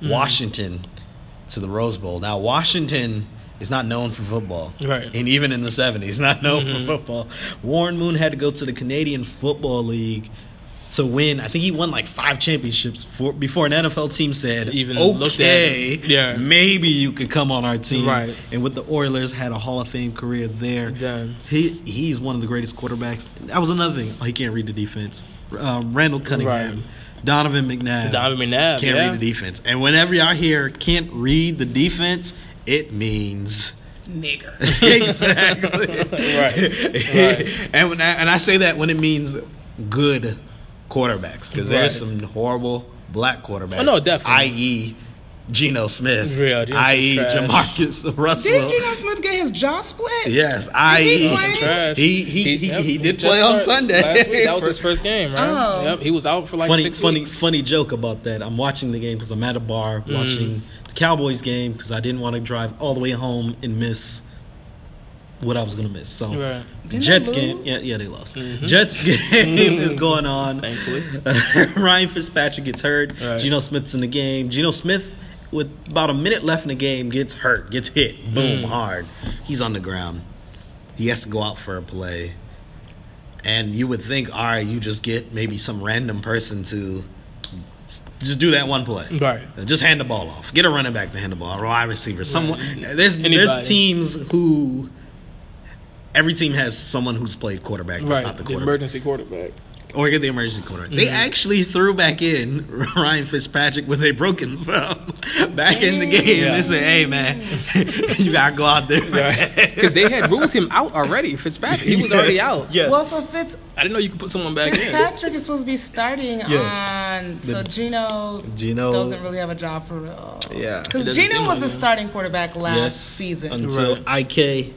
mm. Washington to the Rose Bowl. Now, Washington is not known for football. Right. And even in the seventies, not known mm-hmm. for football. Warren Moon had to go to the Canadian Football League to win. I think he won like five championships for, before an N F L team said, even okay, yeah. maybe you could come on our team. Right. And with the Oilers, had a Hall of Fame career there. Yeah. He He's one of the greatest quarterbacks. That was another thing. Oh, he can't read the defense. Uh, Randall Cunningham. Right. Donovan McNabb. Donovan McNabb, Can't yeah. read the defense. And whenever y'all hear can't read the defense, it means... nigger. Exactly. right. right. And, when I, and I say that when it means good quarterbacks, because right. there's some horrible black quarterbacks. Oh, no, definitely. that is. Geno Smith. Real, that is. Jamarcus Russell. Did Geno Smith get his jaw split? Yes. I E He, he, he, he, yep, he did he play on Sunday. Last week. That was his first game, right? Oh. Yep, he was out for like funny, six funny, weeks. Funny joke about that. I'm watching the game because I'm at a bar mm. watching the Cowboys game because I didn't want to drive all the way home and miss what I was going to miss. So, right. Jets game. Yeah, yeah, they lost. Mm-hmm. Jets game mm-hmm. is going on. Thankfully. Ryan Fitzpatrick gets hurt. Right. Geno Smith's in the game. Geno Smith, with about a minute left in the game, gets hurt, gets hit. Boom, mm. hard. He's on the ground. He has to go out for a play. And you would think, all right, you just get maybe some random person to just do that one play. Right. Just hand the ball off. Get a running back to hand the ball, a wide receiver. Someone. Right. There's, there's teams who... Every team has someone who's played quarterback. That's right. not the quarterback. The emergency quarterback. or get the emergency quarterback. They mm-hmm. actually threw back in Ryan Fitzpatrick with a broken thumb back in the game. Yeah. They said, hey, man, you got to go out there. Because they had ruled him out already, Fitzpatrick. He was yes. already out. Yes. Well, so Fitz... I didn't know you could put someone back Fitzpatrick in. Fitzpatrick is supposed to be starting yes. on... So the, Geno, Geno doesn't really have a job for real. Yeah. Because Geno was like the him. starting quarterback last yes, season. Until right. I K...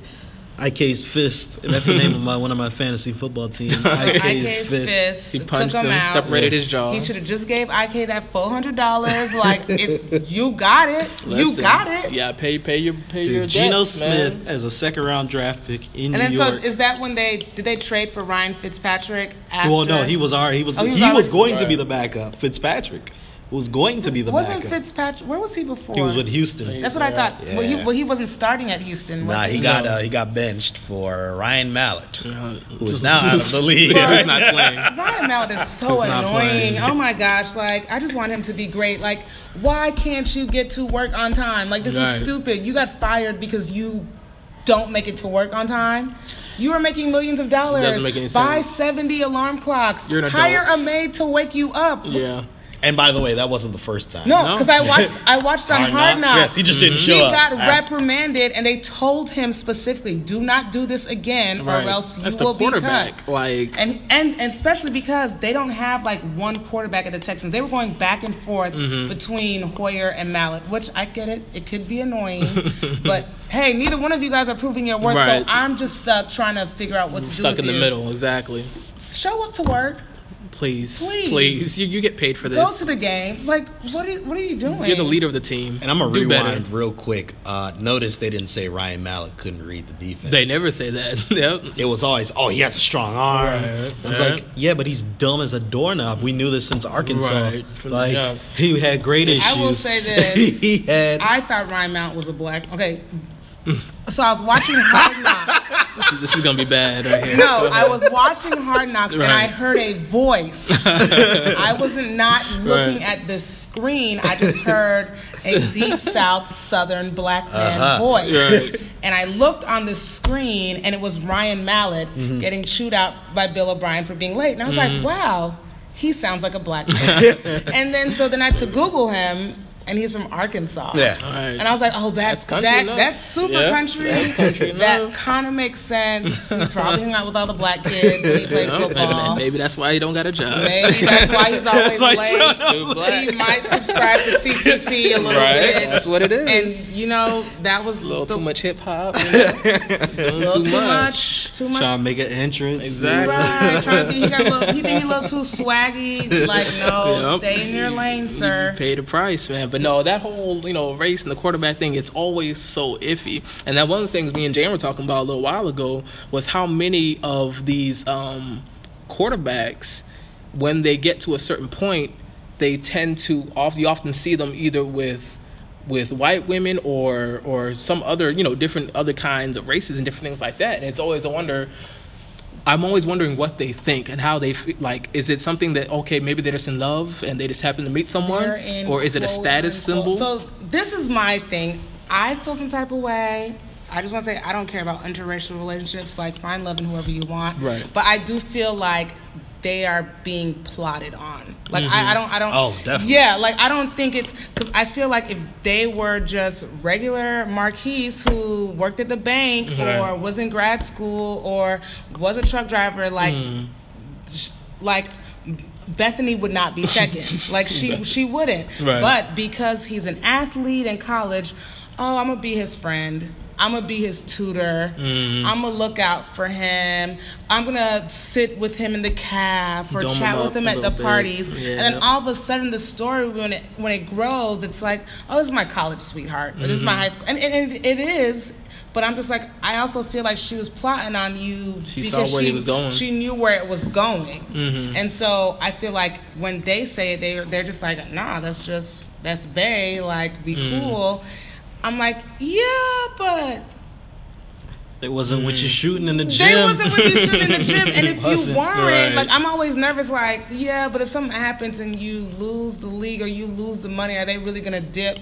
I K's Fist, and that's the name of my one of my fantasy football teams. I K's, I K's Fist. Fist. He punched him, him separated yeah. his jaw. He should have just gave I K that four hundred dollars. Like, it's you got it. Listen, you got it. Yeah, pay pay your pay Dude, your debts, Geno Smith man. As a second round draft pick in and New then, York. And so is that when they did they trade for Ryan Fitzpatrick? After? Well, no, he was already he was oh, he was, he was going right. to be the backup. Fitzpatrick. Was going to be the wasn't backup. Fitzpatrick? Where was he before? He was with Houston. That's what I thought. Yeah. Well, he well he wasn't starting at Houston. Was nah, he, he got uh, he got benched for Ryan Mallett, uh, who is now out of the league. Yeah, he's not playing. Ryan Mallett is so annoying. Oh my gosh! Like I just want him to be great. Like why can't you get to work on time? Like this right. is stupid. You got fired because you don't make it to work on time. You are making millions of dollars. Buy seventy alarm clocks. You're an adult. Hire a maid to wake you up. Yeah. And by the way, that wasn't the first time. No, because no. I watched I watched on Hard Knocks. Yes, he just didn't mm-hmm. show he up. He got I... reprimanded, and they told him specifically, do not do this again right. or else you That's will be cut. Like... And, and and especially because they don't have, like, one quarterback at the Texans. They were going back and forth mm-hmm. between Hoyer and Mallett, which I get it. It could be annoying. But, hey, neither one of you guys are proving your worth, right. so I'm just uh, trying to figure out what I'm to do with you. Stuck in the middle, exactly. Show up to work. Please, please, please. You, you get paid for this. Go to the games. Like, what are, what are you doing? You're the leader of the team. And I'm going to rewind better. real quick. Uh, notice they didn't say Ryan Mallett couldn't read the defense. They never say that. Yep. It was always, oh, he has a strong arm. Right. I was yeah. like, yeah, but he's dumb as a doorknob. We knew this since Arkansas. Right. Like, yeah. he had great issues. I will say this. he had. I thought Ryan Mallett was a black. Okay. So I was watching Hard Knocks. This is going to be bad right here. No, I was watching Hard Knocks right. and I heard a voice. I was not looking right. at the screen. I just heard a deep South Southern black man uh-huh. voice. Right. And I looked on the screen and it was Ryan Mallett mm-hmm. getting chewed out by Bill O'Brien for being late. And I was mm-hmm. like, wow, he sounds like a black man. And then so then I had to Google him. And he's from Arkansas. Yeah. Right. And I was like, oh, that's that's, that, that's super yeah. country. That's country that kind of makes sense. He probably hung out with all the black kids when he played yeah. football. Maybe, maybe that's why he don't got a job. Maybe that's why he's always like, late. Too black. He might subscribe to C P T a little right. bit. That's what it is. And, you know, that was... A little the, too much hip-hop. You know? a little too much. much. Too much. Trying to make an entrance. Exactly. Right. Trying to, he, got a little, he think he a little too swaggy. Like, no, yep. stay in your lane, sir. You pay the price, man. But no, that whole, you know, race and the quarterback thing, it's always so iffy. And that one of the things me and Jan were talking about a little while ago was how many of these um, quarterbacks, when they get to a certain point, they tend to, you often see them either with with white women or or some other, you know, different other kinds of races and different things like that. And it's always a wonder. I'm always wondering what they think and how they feel. Like, is it something that, okay, maybe they're just in love and they just happen to meet someone? Or is it a status symbol? So this is my thing. I feel some type of way. I just want to say I don't care about interracial relationships. Like, find love in whoever you want. Right. But I do feel like they are being plotted on. Like, mm-hmm. I, I don't, I don't. Oh, definitely. Yeah, like, I don't think it's, because I feel like if they were just regular Marquise who worked at the bank right. or was in grad school or was a truck driver, like, mm. like, Bethany would not be checking. Like, she, she wouldn't. Right. But because he's an athlete in college, oh, I'm going to be his friend. I'm going to be his tutor. Mm. I'm going to look out for him. I'm going to sit with him in the caf or Dumb chat with him at the bit. parties. Yeah. And then all of a sudden the story, when it when it grows, it's like, oh, this is my college sweetheart. Mm-hmm. This is my high school. And, and, and it is. But I'm just like, I also feel like she was plotting on you. She because saw where she, he was going. She knew where it was going. Mm-hmm. And so I feel like when they say it, they, they're just like, nah, that's just, that's bae. Like, be mm. cool. I'm like, yeah, but it wasn't what you're shooting in the gym. They wasn't what you're shooting in the gym. And if you weren't, right. like, I'm always nervous, like, yeah, but if something happens and you lose the league or you lose the money, are they really going to dip?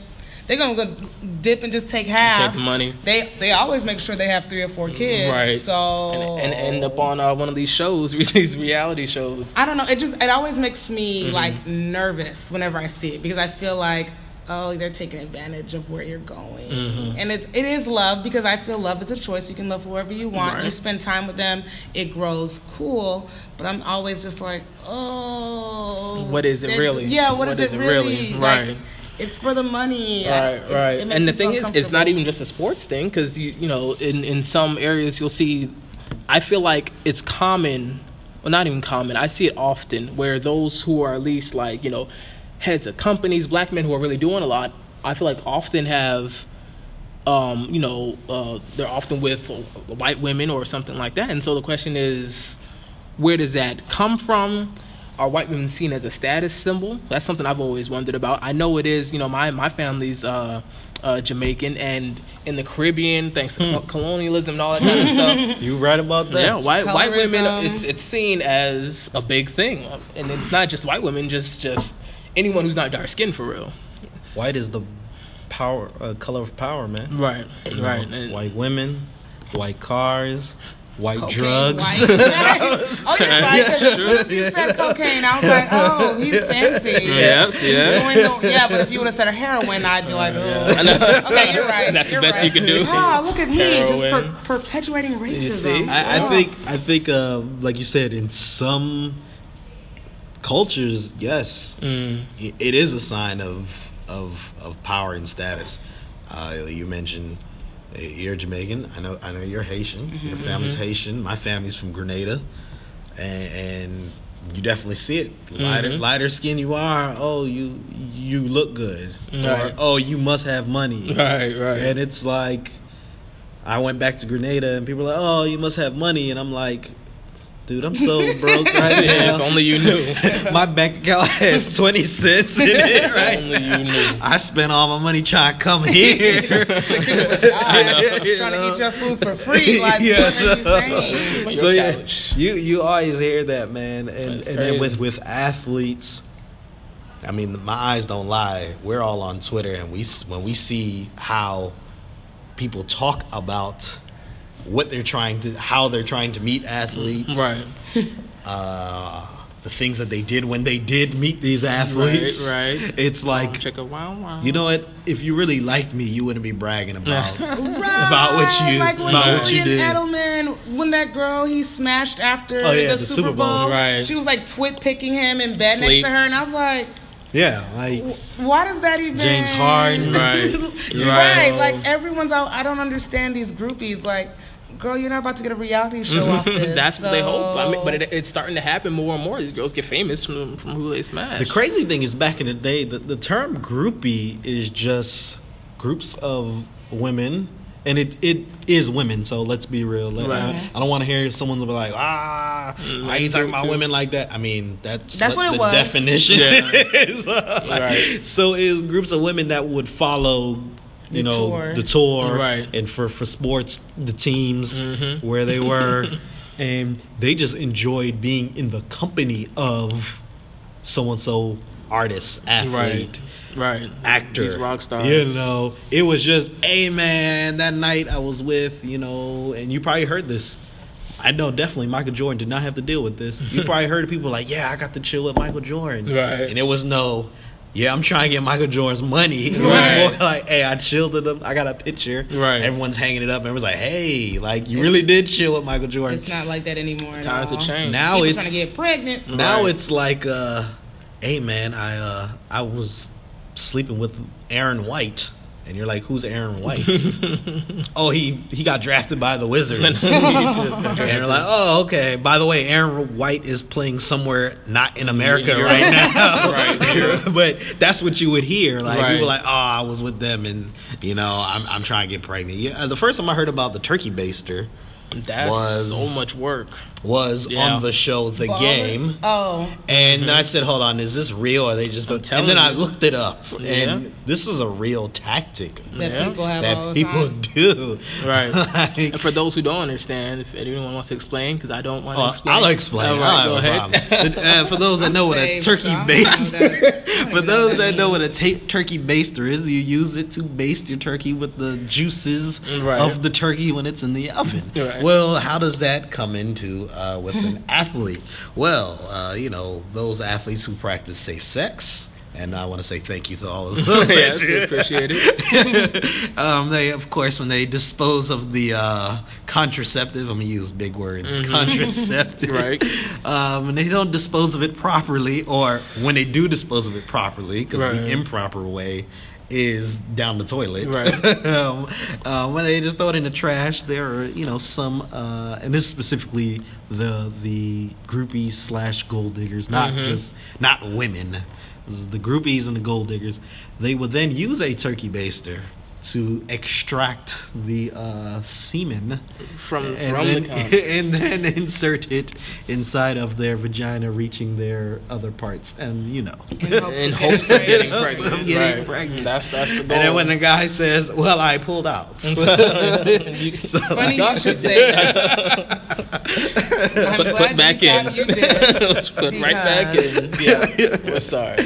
They're going to go dip and just take half. Take the money. They they always make sure they have three or four kids. Right. So and, and end up on uh, one of these shows, these reality shows. I don't know. It just it always makes me mm-hmm. like nervous whenever I see it, because I feel like, oh, they're taking advantage of where you're going. Mm-hmm. And it, it is love, because I feel love is a choice. You can love whoever you want. Right. You spend time with them. It grows cool. But I'm always just like, oh. What is it really? Yeah, what, what is, is it really? really? Right. Like, it's for the money. Right, it, right. It and the thing is, it's not even just a sports thing, because, you, you know, in, in some areas you'll see, I feel like it's common, well, not even common, I see it often, where those who are at least like, you know, heads of companies, black men who are really doing a lot, I feel like often have, um, you know, uh, they're often with white women or something like that. And so the question is, where does that come from? Are white women seen as a status symbol? That's something I've always wondered about. I know it is, you know, my, my family's uh, uh, Jamaican, and in the Caribbean, thanks to colonialism and all that kind of stuff. You right about that. Yeah, white, white women, it's it's seen as a big thing. And it's not just white women, just just... anyone who's not dark skinned, for real. White is the power, uh, color of power, man. Right, you right. Know, white women, white cars, white cocaine, drugs. White. Oh, you're right. As soon as you said cocaine, I was like, oh, he's fancy. Yeah, yeah. He's doing the, yeah, but if you would have said a heroin, I'd be like, oh. Yeah. Okay, you're right. That's you're the best right. you can do. Oh, look at me, heroin. just per- perpetuating racism. I, oh. I think, I think, uh, like you said, in some cultures, yes, mm. it is a sign of of of power and status. Uh, you mentioned uh, you're Jamaican. I know. I know you're Haitian. Mm-hmm, your family's mm-hmm. Haitian. My family's from Grenada, and, and you definitely see it. Lighter mm-hmm. lighter skin you are, oh, you you look good, right. Or oh, you must have money, right, right. And it's like, I went back to Grenada, and people are like, oh, you must have money, and I'm like, dude, I'm so broke right now. If only you knew. My bank account has twenty cents in it right If only you knew. I spent all my money trying to come here. Trying to eat your food for free. Like, yes. What are you saying? So, yeah, you, you always hear that, man. And, and then with, with athletes, I mean, my eyes don't lie. We're all on Twitter, and we when we see how people talk about what they're trying to, how they're trying to meet athletes, right? Uh, the things that they did when they did meet these athletes, right? right. It's like, oh, wow, wow. You know what? If you really liked me, you wouldn't be bragging about right. about what you like when about what you did. Edelman, when that girl he smashed after oh, yeah, the, the Super, Super Bowl, Bowl. Right. She was like twit picking him in bed Sleep. next to her, and I was like, yeah, like, why does that even? James Harden, right? right, right, like everyone's out. I don't understand these groupies, like. Girl, you're not about to get a reality show off this. That's so what they hope. I mean, but it, it's starting to happen more and more. These girls get famous from, from who they smash. The crazy thing is, back in the day, the, the term groupie is just groups of women. And it, it is women, so let's be real. Like, right. I, I don't want to hear someone be like, ah, mm, I ain't talking about too. women like that. I mean, that's, that's what, what it the was. definition yeah. is. Like, right. So it's groups of women that would follow You the know tour. the tour, right. and for, for sports, the teams mm-hmm. where they were, and they just enjoyed being in the company of so and so artist, athlete, right, right, actor, these rock stars. You know, it was just, hey man, that night I was with, you know, and you probably heard this. I know definitely Michael Jordan did not have to deal with this. You probably heard people like, yeah, I got to chill with Michael Jordan, right, and it was no. Yeah, I'm trying to get Michael Jordan's money. Right. Like, hey, I chilled with him. I got a picture. Right. Everyone's hanging it up. Everyone's like, hey, like, you it's, really did chill with Michael Jordan. It's not like that anymore. Times have changed. Now People it's trying to get pregnant. Now right. it's like, uh, hey, man, I uh, I was sleeping with Aaron White. And you're like, who's Aaron White? oh, he, he got drafted by the Wizards. And you're like, oh, okay. By the way, Aaron White is playing somewhere not in America yeah. right now. right. But that's what you would hear. Like, right. people like, oh, I was with them, and, you know, I'm I'm trying to get pregnant. Yeah, the first time I heard about the turkey baster That's was, so much work. Was yeah. on the show The Ballin'. Game. Oh. And mm-hmm. I said, hold on, is this real? Or they just don't tell me? And then you. I looked it up. Yeah. And this is a real tactic that yeah. people have that all the people time. do. Right. Like, and for those who don't understand, if anyone wants to explain, because I don't want to uh, explain. I'll explain. All right, I'll go ahead. But, uh, for those that know what a turkey baster For those that know what a ta- turkey baster is, you use it to baste your turkey with the juices right. of the turkey when it's in the oven. Right. Well, how does that come into uh, with an athlete? Well, uh, you know, those athletes who practice safe sex, and I want to say thank you to all of those. Yes, we appreciate it. um, they, of course, when they dispose of the uh, contraceptive, I'm going to use big words, mm-hmm. contraceptive. Right. Um, and they don't dispose of it properly, or when they do dispose of it properly, because right. the improper way is down the toilet. Right. um, uh, when they just throw it in the trash, there are, you know, some, uh, and this is specifically the the groupies slash gold diggers, not mm-hmm. just, not women. This is the groupies and the gold diggers. They would then use a turkey baster to extract the uh, semen from, and, from then, the and then insert it inside of their vagina, reaching their other parts, and you know, in hopes, in of, hopes of getting, pregnant. Of getting right. pregnant. That's that's the goal. And then when the guy says, "Well, I pulled out," so, so funny you should say that. I'm put, put back in. Let's put because. right back in. Yeah, we're sorry.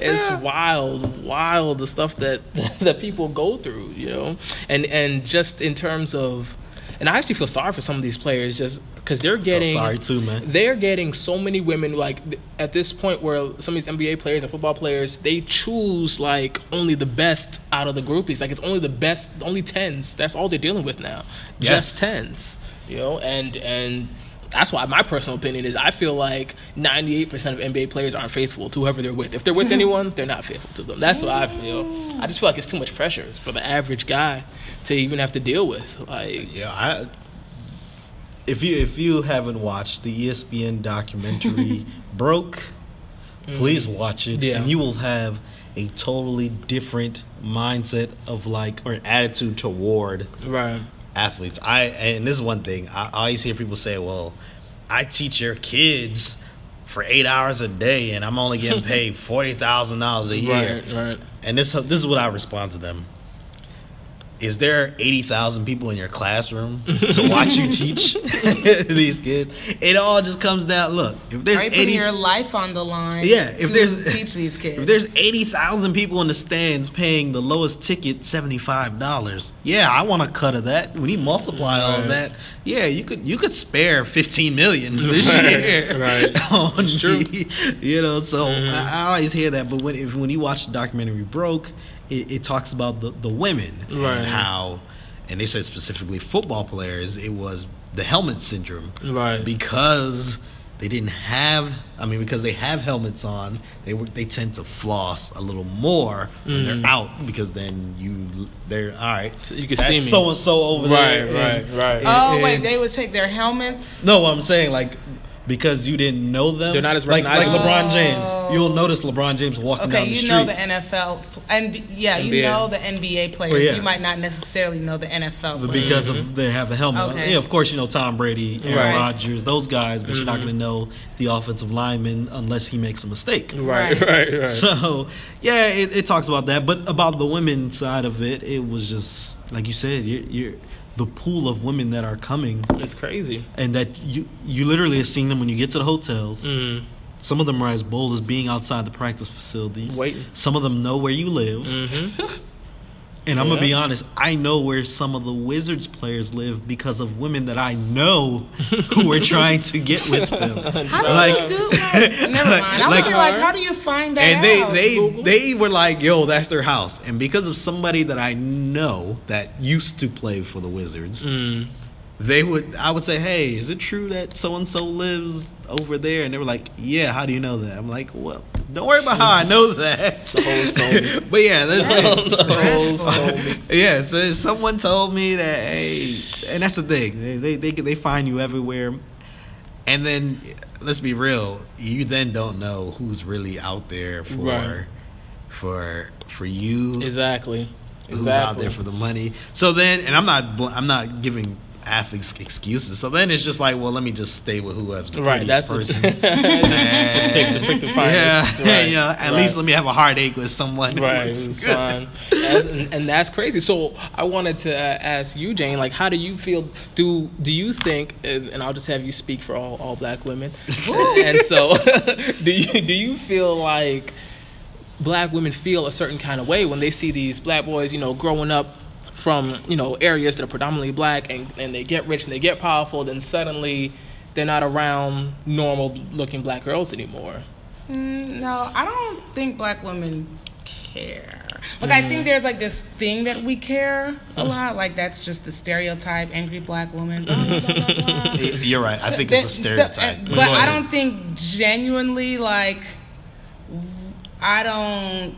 It's yeah. wild, wild the stuff that that people go through, you know, and and just in terms of, and I actually feel sorry for some of these players, just because they're getting sorry too, man. They're getting so many women, like at this point where some of these N B A players and football players, they choose like only the best out of the groupies, like it's only the best, only tens. That's all they're dealing with now, yes. just tens, you know, and and. That's why my personal opinion is I feel like ninety-eight percent of N B A players aren't faithful to whoever they're with. If they're with anyone, they're not faithful to them. That's what I feel. I just feel like it's too much pressure for the average guy to even have to deal with. Like, yeah, I, if you if you haven't watched the E S P N documentary Broke, mm-hmm. please watch it, yeah. and you will have a totally different mindset of like or an attitude toward right. athletes. I and this is one thing I always hear people say, well, I teach your kids for eight hours a day and I'm only getting paid forty thousand dollars a year. Right, right. And this this is what I respond to them. Is there eighty thousand people in your classroom to watch you teach these kids? It all just comes down. Look, if there's right eighty, your life on the line. Yeah, if to there's teach these kids. If there's eighty thousand people in the stands paying the lowest ticket seventy five dollars, yeah, I want a cut of that. When you multiply right. all of that, yeah, you could you could spare fifteen million this right. year. Right, on the, you know. So mm-hmm. I, I always hear that. But when if, when you watch the documentary Broke. It, it talks about the, the women right. and how, and they said specifically football players, it was the helmet syndrome. Right. Because they didn't have, I mean, because they have helmets on, they were, they tend to floss a little more when mm. they're out, because then you, they're, all right, so you can that's see me. so-and-so over right, there. Right, and, right, right. Oh, and, wait, they would take their helmets? No, what I'm saying, like... Because you didn't know them. They're not as like, recognizable. Like LeBron James. You'll notice LeBron James walking okay, down the street. Okay, you know the N F L. And, yeah, N B A. You know the N B A players. Yes. You might not necessarily know the N F L players. Because mm-hmm. of, they have a helmet. Okay. Yeah, of course, you know Tom Brady, Aaron right. Rodgers, those guys. But mm-hmm. you're not going to know the offensive lineman unless he makes a mistake. Right, right, right. So, yeah, it, it talks about that. But about the women side of it, it was just, like you said, you're... you're the pool of women that are coming. It's crazy. And that you you literally are seeing them when you get to the hotels. Mm. Some of them are as bold as being outside the practice facilities. Waiting. Some of them know where you live. Mm-hmm. And I'm yeah. going to be honest, I know where some of the Wizards players live because of women that I know who were trying to get with them. How like, do you do that? Never mind. I like, would be like, how do you find that and out? And they, they, they were like, yo, that's their house. And because of somebody that I know that used to play for the Wizards, mm. they would. I would say, hey, is it true that so-and-so lives over there? And they were like, yeah, how do you know that? I'm like, well, don't worry about how I know that. But yeah, that's like, yeah, so someone told me that, hey, and that's the thing. They, they they they find you everywhere. And then, let's be real, you then don't know who's really out there for right. for for you. Exactly. Who's exactly. out there for the money. So then, and I'm not I'm not giving athletes excuses. So then it's just like, well, let me just stay with whoever's the right, prettiest that's person. What, and, just pick the pick the finest. Yeah, right, you know, at right. least let me have a heartache with someone. Right, it's fine. And, and that's crazy. So I wanted to uh, ask you, Jane, like, how do you feel? Do do you think? And, and I'll just have you speak for all, all black women. And so, do you do you feel like black women feel a certain kind of way when they see these black boys, you know, growing up from, you know, areas that are predominantly black, and, and they get rich and they get powerful, then suddenly they're not around normal looking black girls anymore? Mm, no, I don't think black women care. Like, mm. I think there's like this thing that we care a lot. Like, that's just the stereotype, angry black woman, blah, blah, blah, blah, blah. You're right. I so think that, it's a stereotype. St- but I don't think genuinely, like, I don't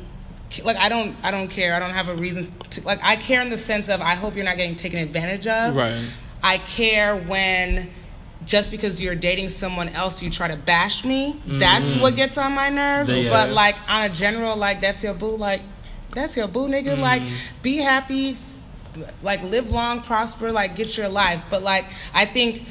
like I don't I don't care. I don't have a reason to, like, I care in the sense of I hope you're not getting taken advantage of. Right. I care when just because you're dating someone else you try to bash me. Mm-hmm. That's what gets on my nerves. Yeah. But like on a general, like, that's your boo, like that's your boo, nigga. Mm-hmm. Like, be happy, like, live long, prosper, like, get your life. But like I think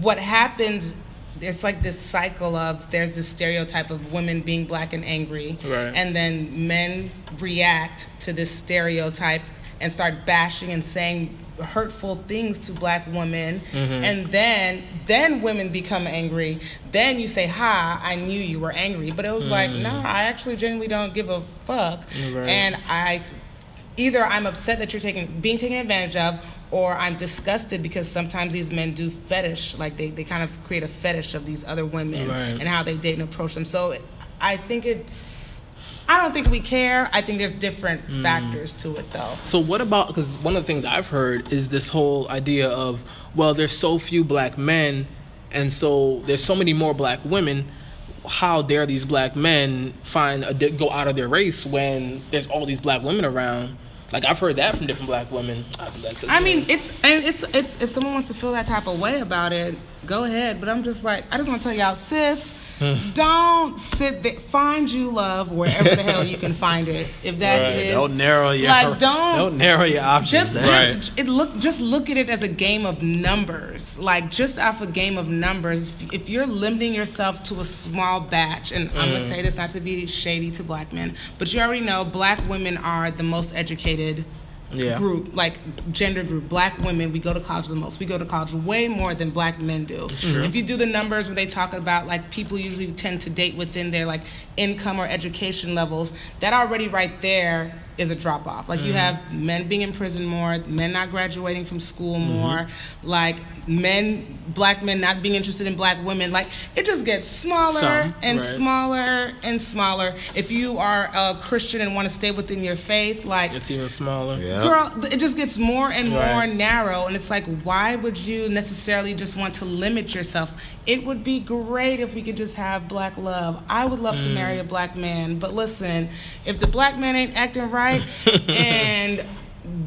what happens, it's like this cycle of there's this stereotype of women being black and angry, right, and then men react to this stereotype and start bashing and saying hurtful things to black women. Mm-hmm. And then then women become angry. Then you say, ha, I knew you were angry. But it was mm. like, no, I actually genuinely don't give a fuck. Right. And I either I'm upset that you're taking being taken advantage of, or I'm disgusted because sometimes these men do fetish, like they, they kind of create a fetish of these other women, right, and how they date and approach them. So I think it's, I don't think we care. I think there's different mm. factors to it, though. So what about, because one of the things I've heard is this whole idea of, well, there's so few black men, and so there's so many more black women. How dare these black men find a, go out of their race when there's all these black women around? Like, I've heard that from different black women. I, that's I mean, it's and it's it's if someone wants to feel that type of way about it, go ahead. But I'm just like, I just want to tell y'all, sis, don't sit there. Find you love wherever the hell you can find it. If that right. is, don't narrow your like, don't don't narrow your options. Just, right. just it look just look at it as a game of numbers. Like, just off a game of numbers. If you're limiting yourself to a small batch, and mm. I'm gonna say this not to be shady to black men, but you already know black women are the most educated. Yeah. Group, like gender group. Black women, we go to college the most. We go to college way more than black men do. Sure. If you do the numbers where they talk about, like, people usually tend to date within their like income or education levels, that already right there is a drop off. Like, mm-hmm. you have men being in prison more, men not graduating from school more, mm-hmm. like men, black men not being interested in black women. Like, it just gets smaller Some, and right. smaller and smaller. If you are a Christian and want to stay within your faith, like, it's even smaller. Yeah. Girl, it just gets more and right. more narrow. And it's like, why would you necessarily just want to limit yourself? It would be great if we could just have black love. I would love mm. to marry a black man, but listen, if the black man ain't acting right, and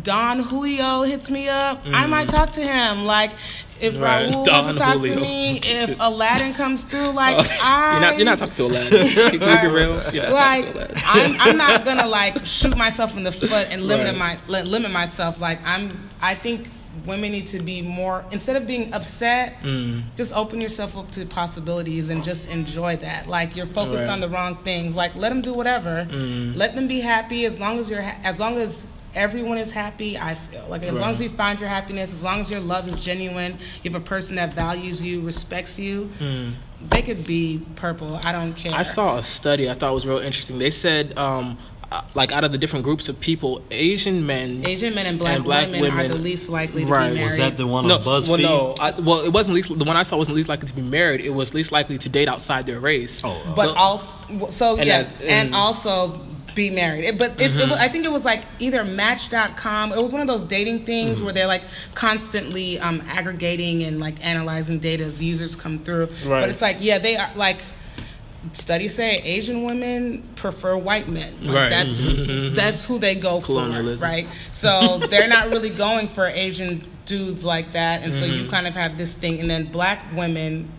Don Julio hits me up, mm. I might talk to him. Like, if right. Raul Don wants to talk Julio. to me, if Aladdin comes through, like, oh, I... You're not, you're not talking to Aladdin. Keep it real. You're not like, talking to Aladdin. I'm, I'm not going to, like, shoot myself in the foot and limit, right. my, limit myself. Like, I'm, I think... women need to be more, instead of being upset, mm. just open yourself up to possibilities and just enjoy that. Like, you're focused right. on the wrong things. Like, let them do whatever. Mm. Let them be happy. As long as you're ha- as long as everyone is happy, I feel like as right. long as you find your happiness, as long as your love is genuine, you have a person that values you, respects you, mm. they could be purple. I don't care. I saw a study I thought was real interesting. They said um like, out of the different groups of people, Asian men, Asian men and black, and black women, women are the least likely to right. be married. Was that the one no, on BuzzFeed? Well, no. I, well, it wasn't least. The one I saw wasn't least likely to be married. It was least likely to date outside their race. Oh, uh, but no. also, so and yes, as, and, and also be married. It, but it, mm-hmm. it, it, I think it was like either Match dot com. It was one of those dating things mm-hmm. where they're like constantly um, aggregating and like analyzing data as users come through. Right. But it's like, yeah, they are like. Studies say Asian women prefer white men. Like, right. That's that's who they go for, right? So they're not really going for Asian dudes like that, and mm-hmm. so you kind of have this thing. And then black women,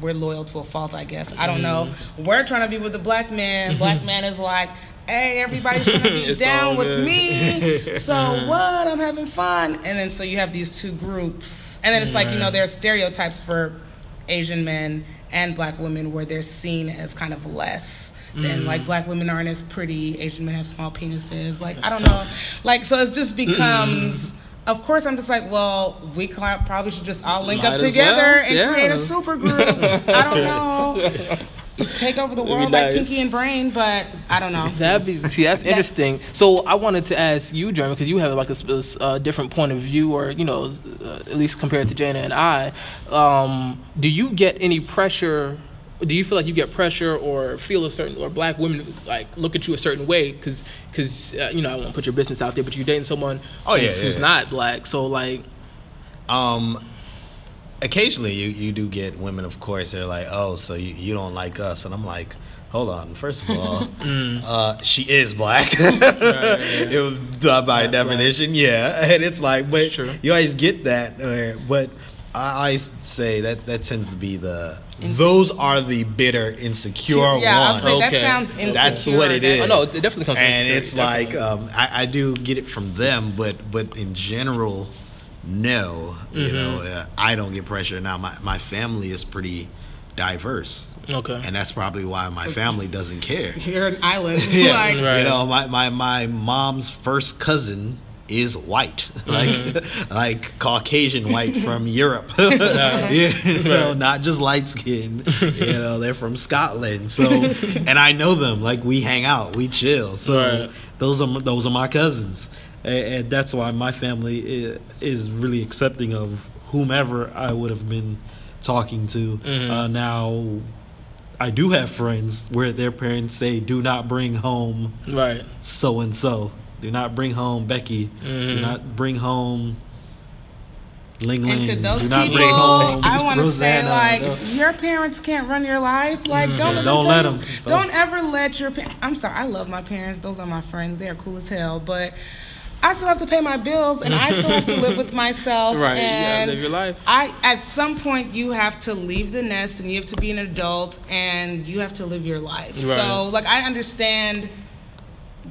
we're loyal to a fault, I guess. I don't know. We're trying to be with the black man. Black man is like, hey, everybody's going to be down with me. So what? I'm having fun. And then so you have these two groups. And then it's right. like, you know, there are stereotypes for Asian men and black women where they're seen as kind of less than, mm. like, black women aren't as pretty. Asian men have small penises. Like, that's I don't tough. know. Like, so it just becomes... Mm. Of course, I'm just like, well, we probably should just all link Might up together well. and yeah. create a super group. I don't know. Take over the world nice. like Pinky and Brain, but I don't know. That'd be, see, that's that, interesting. So I wanted to ask you, Jeremy, because you have like a, a, a different point of view, or, you know, uh, at least compared to Jana and I. Um, do you get any pressure? Do you feel like you get pressure or feel a certain, or black women like look at you a certain way? Because, because uh, you know, I won't put your business out there, but you're dating someone oh, who's, yeah, yeah, who's yeah. not black. So like, um, occasionally you, you do get women, of course, they're like, oh, so you, you don't like us. And I'm like, hold on. First of all, mm. uh, she is black right, it was, by That's definition. Black. Yeah. And it's like, but True. you always get that. Or, but I, I say that that tends to be the, those are the bitter, insecure yeah, ones. Yeah, like, that okay. sounds insecure. That's what it is. Oh, no, it definitely comes And insecure. it's definitely. like, um, I, I do get it from them, but but in general, no. Mm-hmm. You know, uh, I don't get pressure. Now, my, my family is pretty diverse. Okay. And that's probably why my family doesn't care. You're an island. yeah. Like, right. You know, my, my, my mom's first cousin is white, like mm-hmm. like Caucasian white from Europe. yeah. You know, right. Not just light skin. You know, they're from Scotland. So, and I know them. Like, we hang out, we chill. So right. those are those are my cousins, and, and that's why my family is really accepting of whomever I would have been talking to. Mm-hmm. Uh, now, I do have friends where their parents say, "Do not bring home right so and so." Do not bring home Becky. Mm. Do not bring home Ling Ling. And to those people, I want to say, like, no. your parents can't run your life. Like, mm. don't, yeah, don't let them. Don't ever let your parents. I'm sorry. I love my parents. Those are my friends. They are cool as hell. But I still have to pay my bills, and I still have to live with myself. Right. And yeah, live your life. I, at some point, you have to leave the nest, and you have to be an adult, and you have to live your life. Right. So, like, I understand...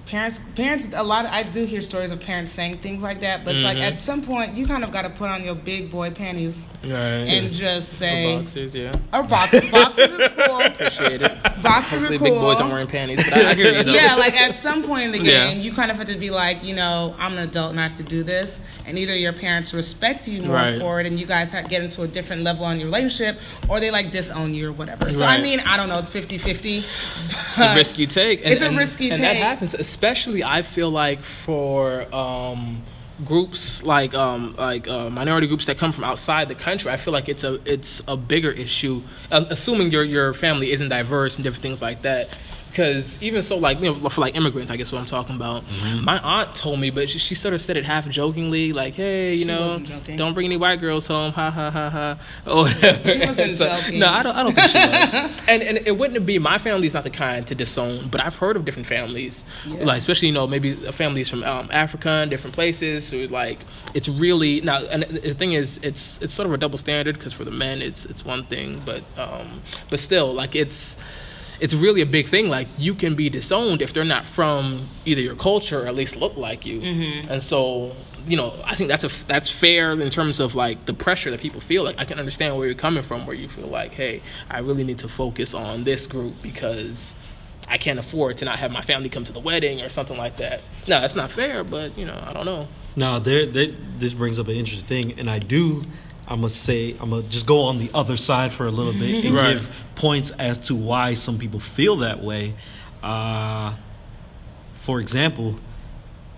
Parents, parents. A lot. Of, I do hear stories of parents saying things like that, but it's mm-hmm. like at some point you kind of got to put on your big boy panties right, and yeah. just say. Or boxers, yeah. Or boxers. Boxers is cool. Appreciate it. Boxers Hopefully are cool. Big boys aren't wearing panties. But I, I hear you though. Yeah, like at some point in the game, yeah. you kind of have to be like, you know, I'm an adult and I have to do this, and either your parents respect you more right. for it, and you guys have, get into a different level on your relationship, or they like disown you or whatever. So right. I mean, I don't know. It's fifty-fifty. It's a risk you take. And, it's a risky and, take. And that happens. Especially, I feel like for um, groups like um, like uh, minority groups that come from outside the country, I feel like it's a it's a bigger issue. Uh, assuming your your family isn't diverse and different things like that, because even so, like you know, for like immigrants, I guess what I'm talking about. Mm-hmm. My aunt told me, but she, she sort of said it half jokingly, like, "Hey, you she know, don't bring any white girls home." Ha ha ha ha. Oh, she wasn't so, joking. No, I don't. I don't think she was. and and it wouldn't be my family's not the kind to disown, but I've heard of different families, yeah. like especially you know maybe families from um, Africa and different places. So like it's really now. And the thing is, it's it's sort of a double standard because for the men, it's it's one thing, but um, but still, like it's. It's really a big thing. Like, you can be disowned if they're not from either your culture or at least look like you. Mm-hmm. And so, you know, I think that's a, that's fair in terms of, like, the pressure that people feel. Like, I can understand where you're coming from, where you feel like, hey, I really need to focus on this group because I can't afford to not have my family come to the wedding or something like that. No, that's not fair, but, you know, I don't know. No, there, there, this brings up an interesting thing, and I do... I'm going to say, I'm going to just go on the other side for a little bit and right. give points as to why some people feel that way. Uh, for example,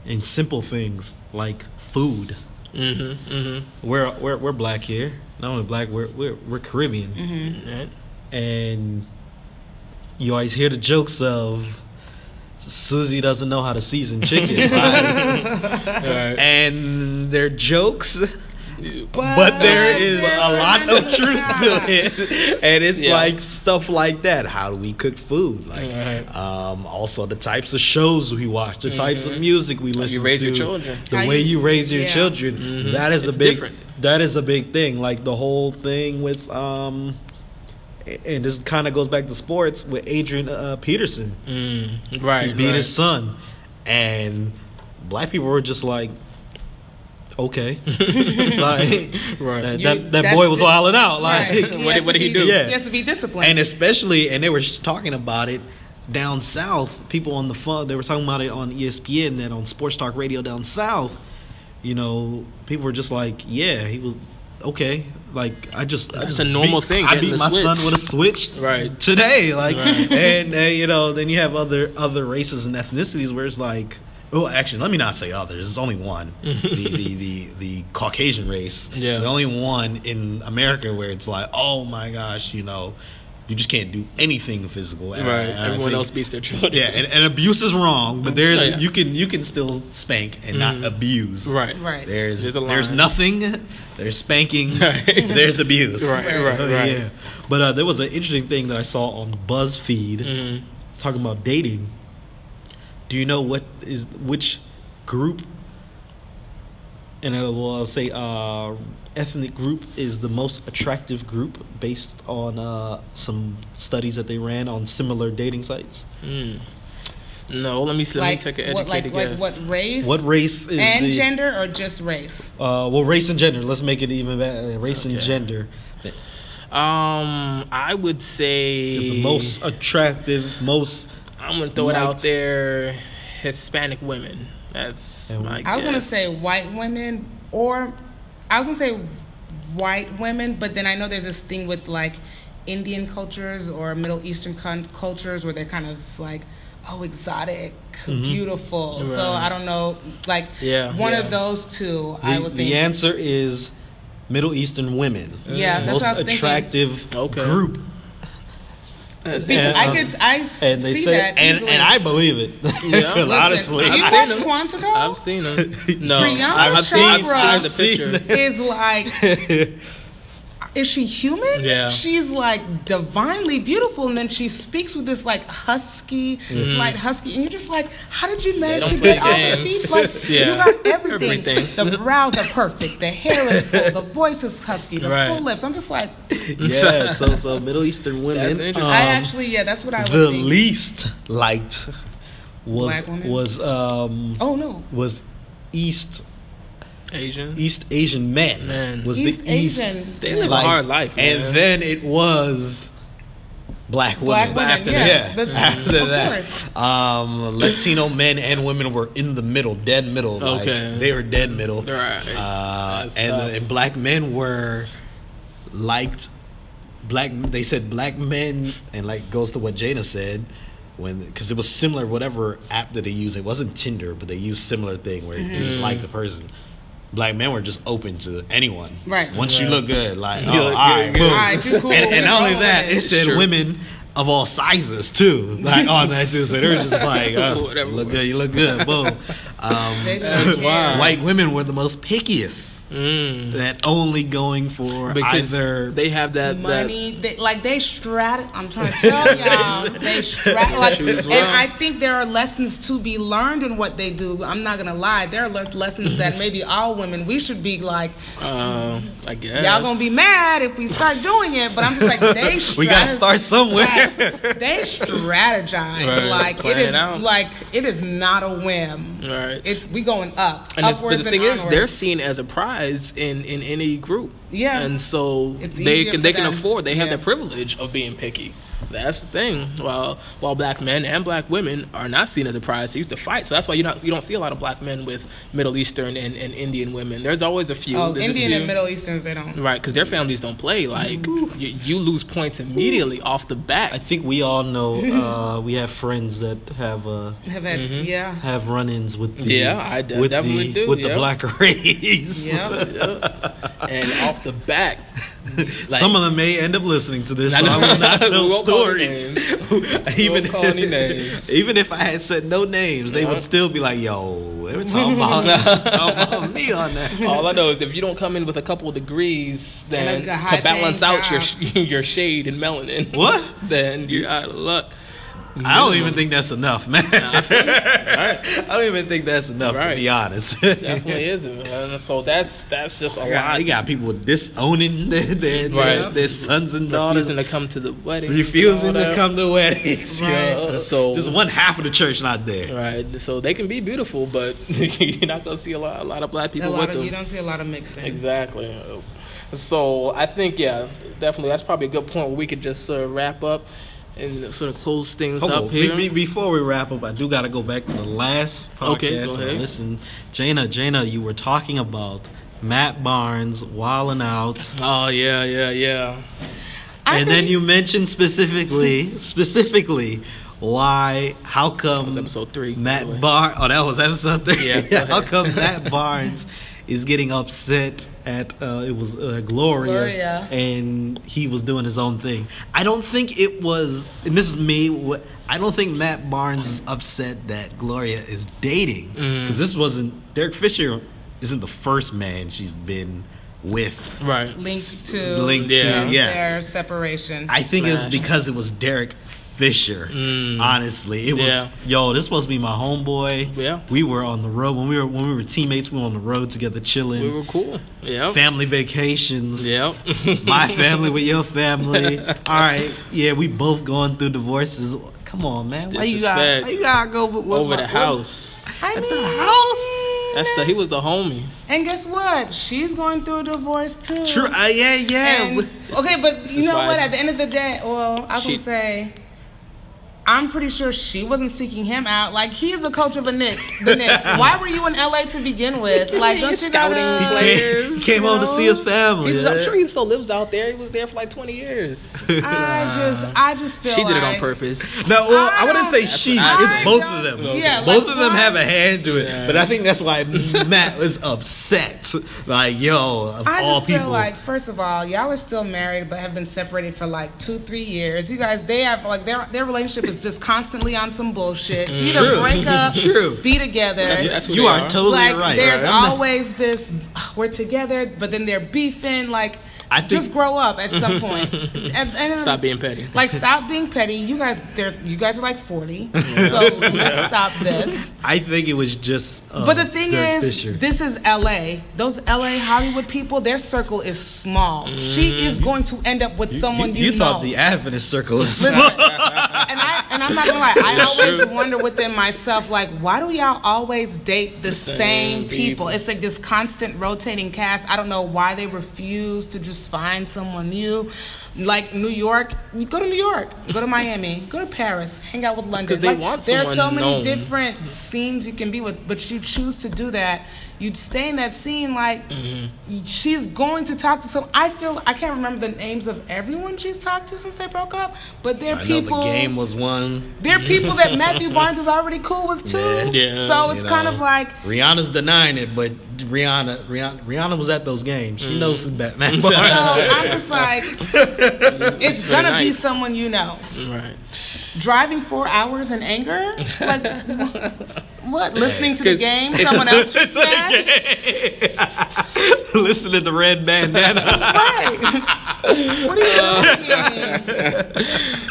in simple things like food. Mm-hmm, mm-hmm. We're, we're, we're black here. Not only black, we're, we're, we're Caribbean. Mm-hmm. Right? And you always hear the jokes of, Susie doesn't know how to season chicken. right? Right. And their jokes... But, but there is a lot of truth to it, and it's yeah. like stuff like that. How do we cook food? Like, right. um, also the types of shows we watch, the mm-hmm. types of music we listen you raise to, your children. the How way you, you raise your yeah. children. Mm-hmm. That is it's a big. Different. That is a big thing. Like the whole thing with um, And this kind of goes back to sports with Adrian uh, Peterson. Mm, right. He beat right. his son. And black people were just like, okay. like, right. That, that, that boy was the, wilding out. Like, right. what, did, what did he do? Be, yeah. He has to be disciplined. And especially, and they were talking about it down south. People on the phone, they were talking about it on E S P N, then on Sports Talk Radio down south. You know, people were just like, yeah, he was. Okay, like I just that's I just a normal beat, thing. I beat my switch. son with a switch right today, like right. and, and you know then you have other other races and ethnicities where it's like, oh, actually let me not say others. There's only one the, the the the Caucasian race. Yeah, the only one in America where it's like, oh my gosh, you know, you just can't do anything physical. And right, I, everyone think, else beats their children. Yeah, and, and abuse is wrong, but there's oh, yeah. you can you can still spank and mm. not abuse. Right, right. There's there's, there's nothing. There's spanking. Right. There's abuse. Right, right, so, right. Yeah. But uh, there was an interesting thing that I saw on BuzzFeed mm. talking about dating. Do you know what is which group? And I will I'll say. Uh, Ethnic group is the most attractive group based on uh, some studies that they ran on similar dating sites. Mm. No, let me let like, me take an educated what, like, guess. Like what race? What race is and the, gender or just race? Uh, well, race and gender. Let's make it even better. Race okay. and gender. Um, I would say it's the most attractive, most. I'm gonna throw liked. it out there. Hispanic women. That's and my. I guess. was gonna say white women or. I was going to say white women, but then I know there's this thing with, like, Indian cultures or Middle Eastern con- cultures where they're kind of, like, oh, exotic, mm-hmm. beautiful. Right. So, I don't know. Like, yeah, one yeah. of those two, the, I would think. The answer is Middle Eastern women. Yeah, mm-hmm. that's what I was thinking. Most attractive okay. group. Because and, I could, I um, see say, that and, and I believe it. Yeah, listen, honestly, you I've watched Quantico? I've seen it. No, I've seen, I've seen the picture. Is like, is she human? Yeah, she's like divinely beautiful, and then she speaks with this like husky, mm-hmm. slight husky, and you're just like, how did you manage to get all the feet? Like yeah. you got everything. everything. The brows are perfect. The hair is full. The voice is husky. The right. full lips. I'm just like. Yeah, so so Middle Eastern women. That's um, I actually, yeah, that's what I was the thinking. least liked was Black woman? was um oh no was East Asian East Asian men man. was East the East Asian. They live liked, a hard life, man. And then it was Black women. Black women after yeah. that, yeah. after that. Um, Latino men and women were in the middle, dead middle. Okay. Like they were dead middle. Right. Uh, and, the, and black men were liked. Black. They said black men, and like goes to what Jana said. When because it was similar, whatever app that they used, it wasn't Tinder, but they used similar thing where mm-hmm. you just like the person. Black men were just open to anyone. Right. Once right. you look good, like, oh, all right, boom. All right, you're cool. And, and not only that, it said sure. women of all sizes, too. Like, on that, too. So they were just like, oh, look good, you look good, boom. Um, wow. White women were the most pickiest. Mm. That only going for because either. They have that. Money. That. They, like, they strat. I'm trying to tell y'all. they strat. Like, and wrong. I think there are lessons to be learned in what they do. I'm not going to lie. There are lessons that maybe all women, we should be like, uh, I guess. Y'all going to be mad if we start doing it. But I'm just like, they strat. We got to start somewhere. Like, they strategize. Right. Like, Plan it is out. Like, it is not a whim. Right. It's we going up, and upwards the, the thing and is, they're seen as a prize in, in any group. Yeah, and so it's they can they them. can afford. They yeah. have the privilege of being picky. That's the thing. While while black men and black women are not seen as a prize, they used to fight. So that's why you not you don't see a lot of black men with Middle Eastern and, and Indian women. There's always a few. Oh, There's Indian few. and Middle Easterns, they don't. Right, because their families don't play. Like you, you lose points immediately Ooh. off the bat. I think we all know. Uh, we have friends that have uh, have had, mm-hmm. yeah have run-ins with the, yeah I de- with definitely the, do with yep. the black race. Yeah, yep. and off the bat. Like, some of them may end up listening to this, so I will not tell stories. even, if, even if I had said no names, they uh-huh. would still be like, yo, they were talking about, talking about me on that. All I know is if you don't come in with a couple of degrees, then to balance out job. your your shade and melanin, what? then you're out of luck. I don't even think that's enough, man. Nah, I, feel right. I don't even think that's enough, right. to be honest. Definitely isn't, man. So that's that's just a lot. You got people disowning their their, right. their, their sons and daughters. Refusing to come to the weddings. Refusing to come to weddings, right. yo. So, there's one half of the church not there. Right. So they can be beautiful, but you're not going to see a lot, a lot of black people a lot with of, them. You don't see a lot of mixing. Exactly. So I think, yeah, definitely. That's probably a good point where we could just uh, wrap up. And sort of close things Hold up on. here. Be, be, before we wrap up, I do got to go back to the last podcast. Okay, go ahead. Listen, Jaina, Jaina, you were talking about Matt Barnes wilding out. Oh yeah, yeah, yeah. I and think... then you mentioned specifically, specifically why? How come? That was episode three. Matt Barnes. Oh, that was episode three. Yeah. How come Matt Barnes is getting upset at uh, it was uh, Gloria, Gloria, and he was doing his own thing. I don't think it was. And this is me. I don't think Matt Barnes is upset that Gloria is dating because mm. this wasn't Derek Fisher. Isn't the first man she's been with? Right, linked to linked yeah. to yeah. their separation. I think Smash. it was because it was Derek Fisher. Mm. Honestly, it was yeah. yo. This supposed to be my homeboy. Yeah, we were on the road when we were when we were teammates. We were on the road together, chilling. We were cool. Yeah, family vacations. Yeah, my family with your family. All right, yeah, we both going through divorces. Come on, man. Why you gotta, why you gotta go with, with over my, the house? With, I mean, at the house. That's the, he was the homie. And guess what? She's going through a divorce too. True. Uh, yeah, yeah. And, okay, but you know what? At the end of the day, well, I can say. I'm pretty sure she wasn't seeking him out. Like, he's the coach of the Knicks. The Knicks. Why were you in L A to begin with? Like, don't you gotta... Players, he came home to see his family. Yeah. I'm sure he still lives out there. He was there for like twenty years. I just, I just feel she like... She did it on purpose. No, well, I, I wouldn't say she. It's both of them. Yeah, both like, of them why? have a hand to it. Yeah. But I think that's why Matt was upset. Like, yo, of I all people. I just feel like, first of all, y'all are still married but have been separated for like two, three years. You guys, they have, like, their their relationship is Is just constantly on some bullshit. Mm. Either True. break up, True. be together. That's, that's you are, are totally like, right. There's right. always not... this. We're together, but then they're beefing. Like, I think... just grow up at some point. and, and, stop being petty. Like, stop being petty. You guys, you guys are like forty, yeah. so let's stop this. I think it was just. Um, but the thing is, Fisher. this is L A. Those L A Hollywood people, their circle is small. Mm. She is going to end up with you, someone you, you, you know. You thought the Adventist circle was small. And, I, and I'm not going to lie. I always wonder within myself, like, why do y'all always date the, the same, same people? people? It's like this constant rotating cast. I don't know why they refuse to just find someone new. Like, New York. You go to New York. Go to Miami. Go to Paris. Hang out with London. They like, want there are so many known. different scenes you can be with, but you choose to do that. You'd stay in that scene like mm-hmm. she's going to talk to some. I feel I can't remember the names of everyone she's talked to since they broke up, but they're I people. Know the game was one. They're people that Matthew Barnes is already cool with too. Yeah. Yeah. So it's you kind know, of like Rihanna's denying it, but Rihanna, Rihanna, Rihanna was at those games. She mm. knows who Batman Barnes. So I'm just like, it's gonna nice. be someone you know. Right. Driving four hours in anger, like. What? Listening to the game? Someone else just smashed? Listen to the red bandana. Right. What are you uh, doing?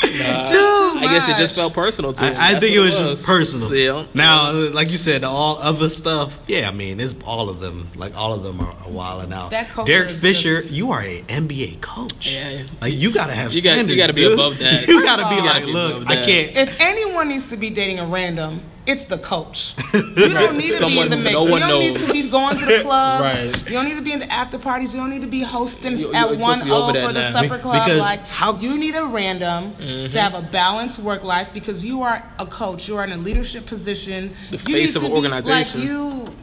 It's just too much. I guess it just felt personal to me. I, I think it was, it was just personal. Yeah. Now, like you said, all other stuff, yeah, I mean, it's all of them. Like, all of them are, are wilding out. That coach Derek Fisher, just... you are an N B A coach. Yeah, yeah. Like, you got to have you standards, gotta, You got to be dude. above that. You got to be like, be look, I can't. If anyone needs to be dating a random, it's the coach. You don't need to Someone, be in the mix. No you don't knows. need to be going to the clubs. Right. You don't need to be in the after parties. You don't need to be hosting you, at one oh for the now. supper club. Because like how, you need a random mm-hmm. to have a balanced work life because you are a coach. You are in a leadership position. The you face need of to an be, organization. Like you,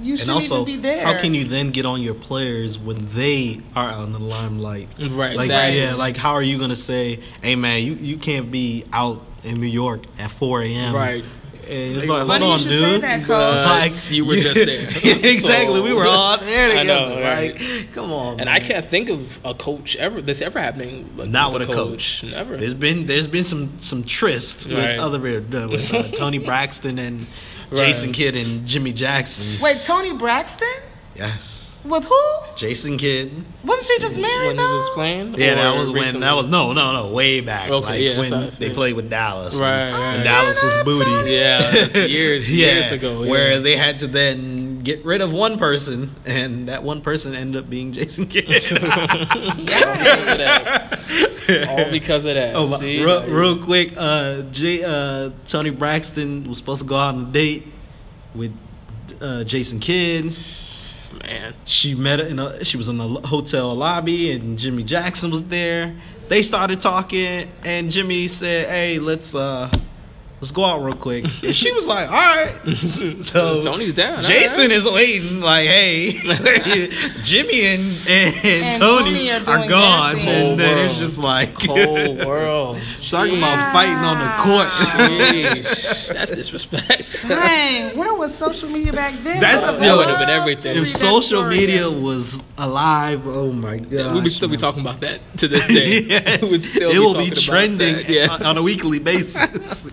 you shouldn't also, even be there. How can you then get on your players when they are out in the limelight? Right. Like exactly. yeah. Like how are you gonna say, "Hey man, you, you can't be out in New York at four a.m." Right. Like, like, funny on, you should dude. say that, Coach. Uh, like, you were just there. Exactly. So, we were all there together. I know, right? Like, come on. And man. I can't think of a coach ever that's ever happening. Like, Not with a coach. coach. Never. There's been there's been some some trysts right. with other uh, with uh, Tony Braxton and right. Jason Kidd and Jimmy Jackson. Wait, Tony Braxton? Yes. With who? Jason Kidd. Wasn't she just married when though? When he was playing? Yeah, that was recently? when. That was no, no, no, way back. Okay, like yeah, when right, they played with Dallas. Right. When, right. when Dallas was booty. Yeah, that's years, yeah, years ago. Yeah. Where they had to then get rid of one person, and that one person ended up being Jason Kidd. yes. All because of that. Oh, See, real, like, real quick, uh, J, uh, Tony Braxton was supposed to go out on a date with uh, Jason Kidd. Man, she met in a, she was in a hotel lobby, and Jimmy Jackson was there. They started talking, and Jimmy said, "Hey, let's uh, let's go out real quick." And she was like, "All right." So Tony's down. Jason right. is waiting, like, "Hey, Jimmy and, and, and Tony, Tony are, are gone," and then world. It's just like whole world talking yeah. about fighting on the court. Sheesh. That's disrespect. Dang, where was social media back then? That's oh, that would have been everything. If social media again. was alive, oh my god, we would still man. be talking about that to this day. yes. we would still it will be, be trending yeah. on a weekly basis,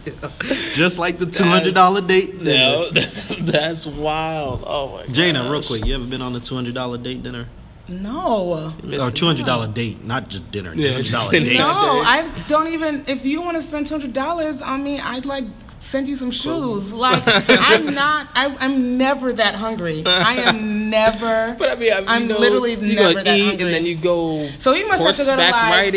just like the two hundred dollar date dinner. No, that's, that's wild. Oh my god, Jana, real quick, you ever been on a two hundred dollar date dinner? No. Or two hundred dollars date, not just dinner. Yeah, two hundred dollars date. No, I don't even, if you want to spend two hundred dollars on me, I'd like send you some shoes. Like, I'm not, I, I'm never that hungry. I am never, but I mean, I mean, I'm you know, literally never that hungry. And then you go so we must have to go to like,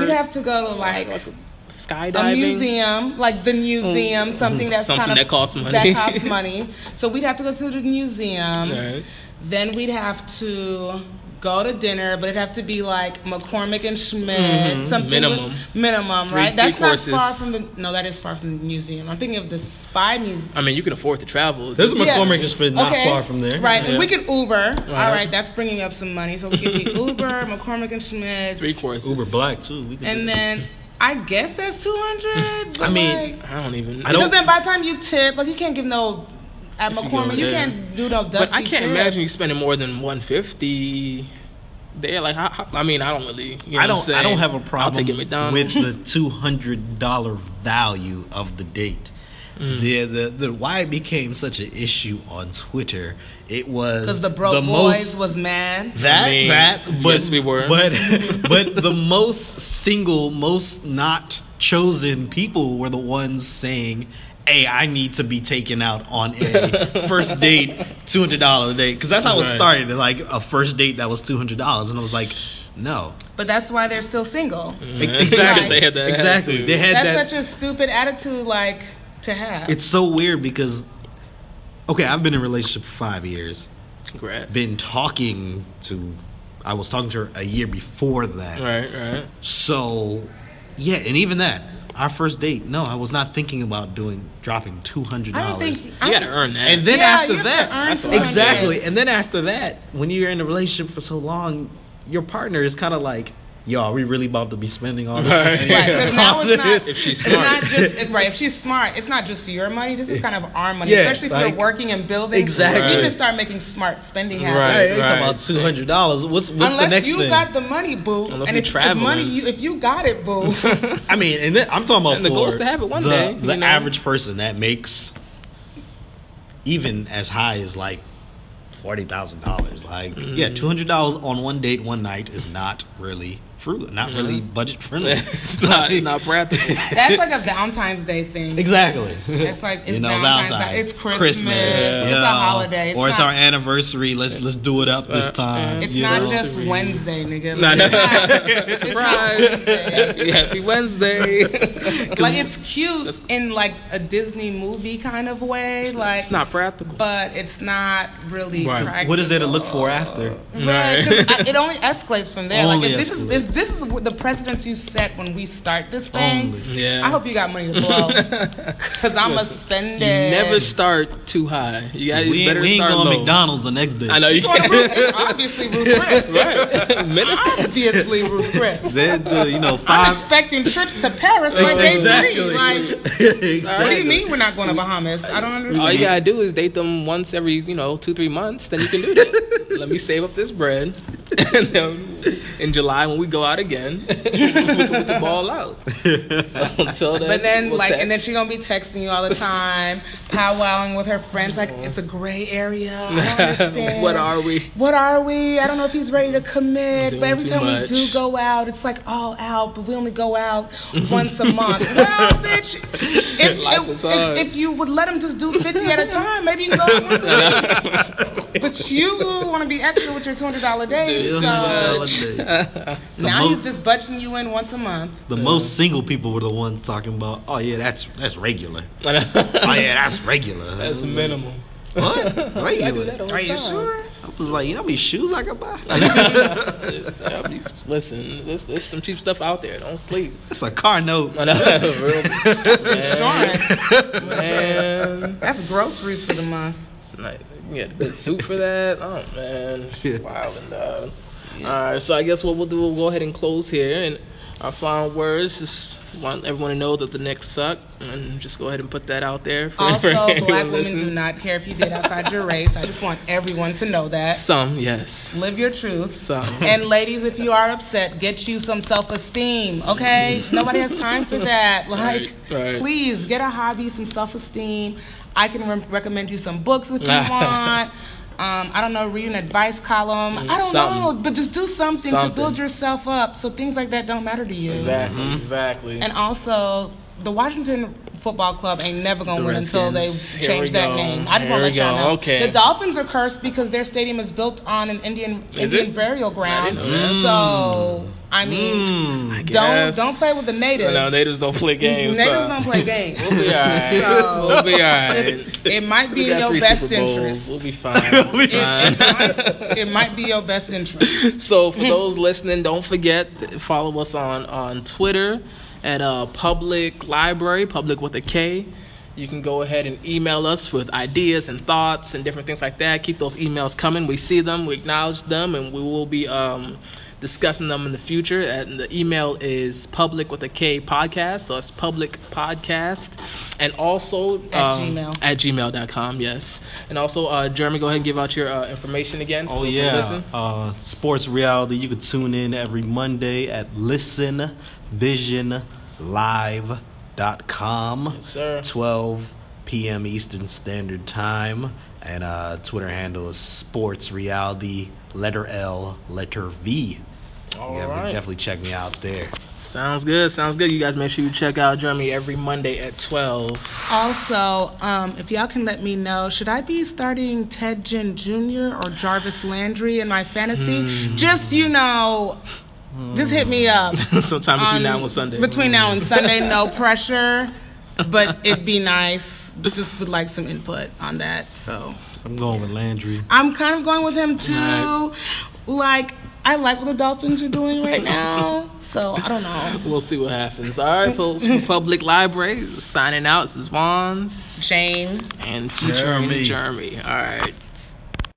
we'd have to go to like, like skydiving? A museum, like the museum, mm, something that's something kind of, that costs money. That costs money. So we'd have to go through the museum. Right. Then we'd have to go to dinner, but it'd have to be like McCormick and Schmidt, mm-hmm. something minimum, with, minimum, three, right? That's three not courses. far from the. No, that is far from the museum. I'm thinking of the Spy Museum. I mean, you can afford to travel. There's a McCormick yeah. and Schmidt not okay. far from there, right? Yeah. And we could Uber. Right. All right, that's bringing up some money, so we could be Uber, McCormick and Schmidt, three courses, Uber Black too. We could and then. That. I guess that's two hundred dollars. I mean, like, I don't even. Because I don't, then by the time you tip, like you can't give no. At McCormick, you, you can't do no dusty. But I can't tip. imagine you spending more than one hundred fifty dollars there. Like, how, how, I mean, I don't really. You know I don't. What I'm saying? I don't have a problem with the two hundred dollars value of the date. Mm. The, the the why it became such an issue on Twitter. It was because the broke the boys most, was mad. That I mean, that. But, yes, we were. But but the most single, most not chosen people were the ones saying, "Hey, I need to be taken out on a first date, two hundred dollars a date." Because that's how it started, like a first date that was two hundred dollars. And I was like, no. But that's why they're still single. Mm-hmm. Exactly. Like, they had that exactly. attitude. They had that's that, such a stupid attitude, like, to have. It's so weird because, okay, I've been in a relationship for five years. Congrats. Been talking to, I was talking to her a year before that. Right, right. So, yeah, and even that. Our first date, no, I was not thinking about doing dropping two hundred dollars. You got to earn that, and then yeah, after you have that, to earn exactly, and then after that, when you're in a relationship for so long, your partner is kind of like, "Yo, are we really about to be spending all this right. money?" Right, now it's not, if she's smart, it's not just, it, right? If she's smart, it's not just your money. This is kind of our money, yeah, especially if like, you're working and building. Exactly, right. You can start making smart spending habits. Right, right. You're talking about two hundred dollars. What's, what's unless the next you thing? got the money, boo? Unless and if, if money, you if you got it, boo. I mean, and then, I'm talking about and for the goal is to have it one the, day. The know? average person that makes even as high as like. Forty thousand dollars, like mm-hmm. yeah, two hundred dollars on one date, one night is not really frugal, not mm-hmm. really budget friendly. It's not, like, not practical. That's like a Valentine's Day thing. Exactly. It's like it's you know, Valentine's, Valentine's. It's Christmas. Christmas. Yeah. It's a holiday. It's or not, it's our anniversary. Let's let's do it up this time. It's not know? just Wednesday, nigga. Like, no, no. Surprise! Happy, happy Wednesday. Like it's cute That's, in like a Disney movie kind of way. It's like it's not practical, but it's not really. Right. What is there to look for after? Right. I, it only escalates from there. Only like if this escalates. is if this is the precedent you set when we start this thing. Only. Yeah. I hope you got money to blow because I'm gonna spend it. You never start too high. You guys we, better we start low. We ain't going to McDonald's the next day. I know you can't. It's obviously Ruth Chris. Right. Obviously Ruth Chris. The, you know, five... I'm expecting trips to Paris like day exactly. three. Like, exactly. What do you mean we're not going to Bahamas? I don't understand. All you gotta do is date them once every you know two three months. Then you can do that. Let me save up this bread. And then in July when we go out again, with, the, with the ball out. Until then, but then we'll like, text. And then she's gonna be texting you all the time, powwowing with her friends. Like, it's a gray area. I don't understand. What are we? What are we? I don't know if he's ready to commit. But every time much. we do go out, it's like all out. But we only go out once a month. Well, bitch, if, Life if, if, if you would let him just do fifty at a time, maybe you can go out once a month. But you want to be extra with your two hundred dollar days. So, now most, he's just budgeting you in once a month. The yeah. most single people were the ones talking about, oh yeah, that's that's regular. Oh yeah, that's regular. That's minimal. Like, what? Regular? Are you sure? I was like, you know how many shoes I could buy? Listen, there's, there's some cheap stuff out there. Don't sleep. That's a car note. That's insurance. Man. That's groceries for the month. Like, you got a good suit for that. Oh man, it's wild and uh. Yeah. All right, so I guess what we'll do, we'll go ahead and close here. And our final words, just want everyone to know that the Knicks suck, and just go ahead and put that out there. For, also, for black women listening. Do not care if you did outside your race. I just want everyone to know that. Some, yes. Live your truth. Some. And ladies, if you are upset, get you some self-esteem. Okay, nobody has time for that. Like, right, right. Please get a hobby, some self-esteem. I can re- recommend you some books if you want. Um, I don't know, read an advice column. Mm, I don't something. know, but just do something, something to build yourself up so things like that don't matter to you. Exactly, mm-hmm. exactly. And also, the Washington Football Club ain't never going to win until they change that go. name. I just want to let y'all know. Okay. The Dolphins are cursed because their stadium is built on an Indian is Indian it? burial ground. I didn't know. So... I mean, mm, I don't don't play with the natives. No, no natives don't play games. Natives so. don't play games. We'll be all right. So we'll be all right. It, it might be in your best interest. We'll be fine. We'll be fine. It, it, might, it might be your best interest. So for those listening, don't forget to follow us on, on Twitter at uh, Public Library, Public with a K. You can go ahead and email us with ideas and thoughts and different things like that. Keep those emails coming. We see them, we acknowledge them, and we will be... Um, discussing them in the future. And the email is public with a K podcast, so it's public podcast, and also at um, gmail at gmail dot com. Yes. And also uh Jeremy, go ahead and give out your uh, information again. So oh yeah listen. Uh sports reality, you could tune in every Monday at listen vision live dot com. Yes, sir. twelve p.m. Eastern Standard Time. And uh Twitter handle is sports reality letter L letter V. All you right. Definitely check me out there. Sounds good. Sounds good. You guys make sure you check out Jeremy every Monday at twelve. Also, um, if y'all can let me know, should I be starting Ted Ginn Junior or Jarvis Landry in my fantasy? Mm. Just, you know, mm. just hit me up. Sometime between um, now and Sunday. Between mm. now and Sunday, no pressure. But it'd be nice. Just would like some input on that. So I'm going with Landry. I'm kind of going with him too. Right. Like, I like what the Dolphins are doing right now. So I don't know. We'll see what happens. All right, folks. From Public Library, signing out. This is Vaughn, Shane, and Jeremy. Jeremy. All right.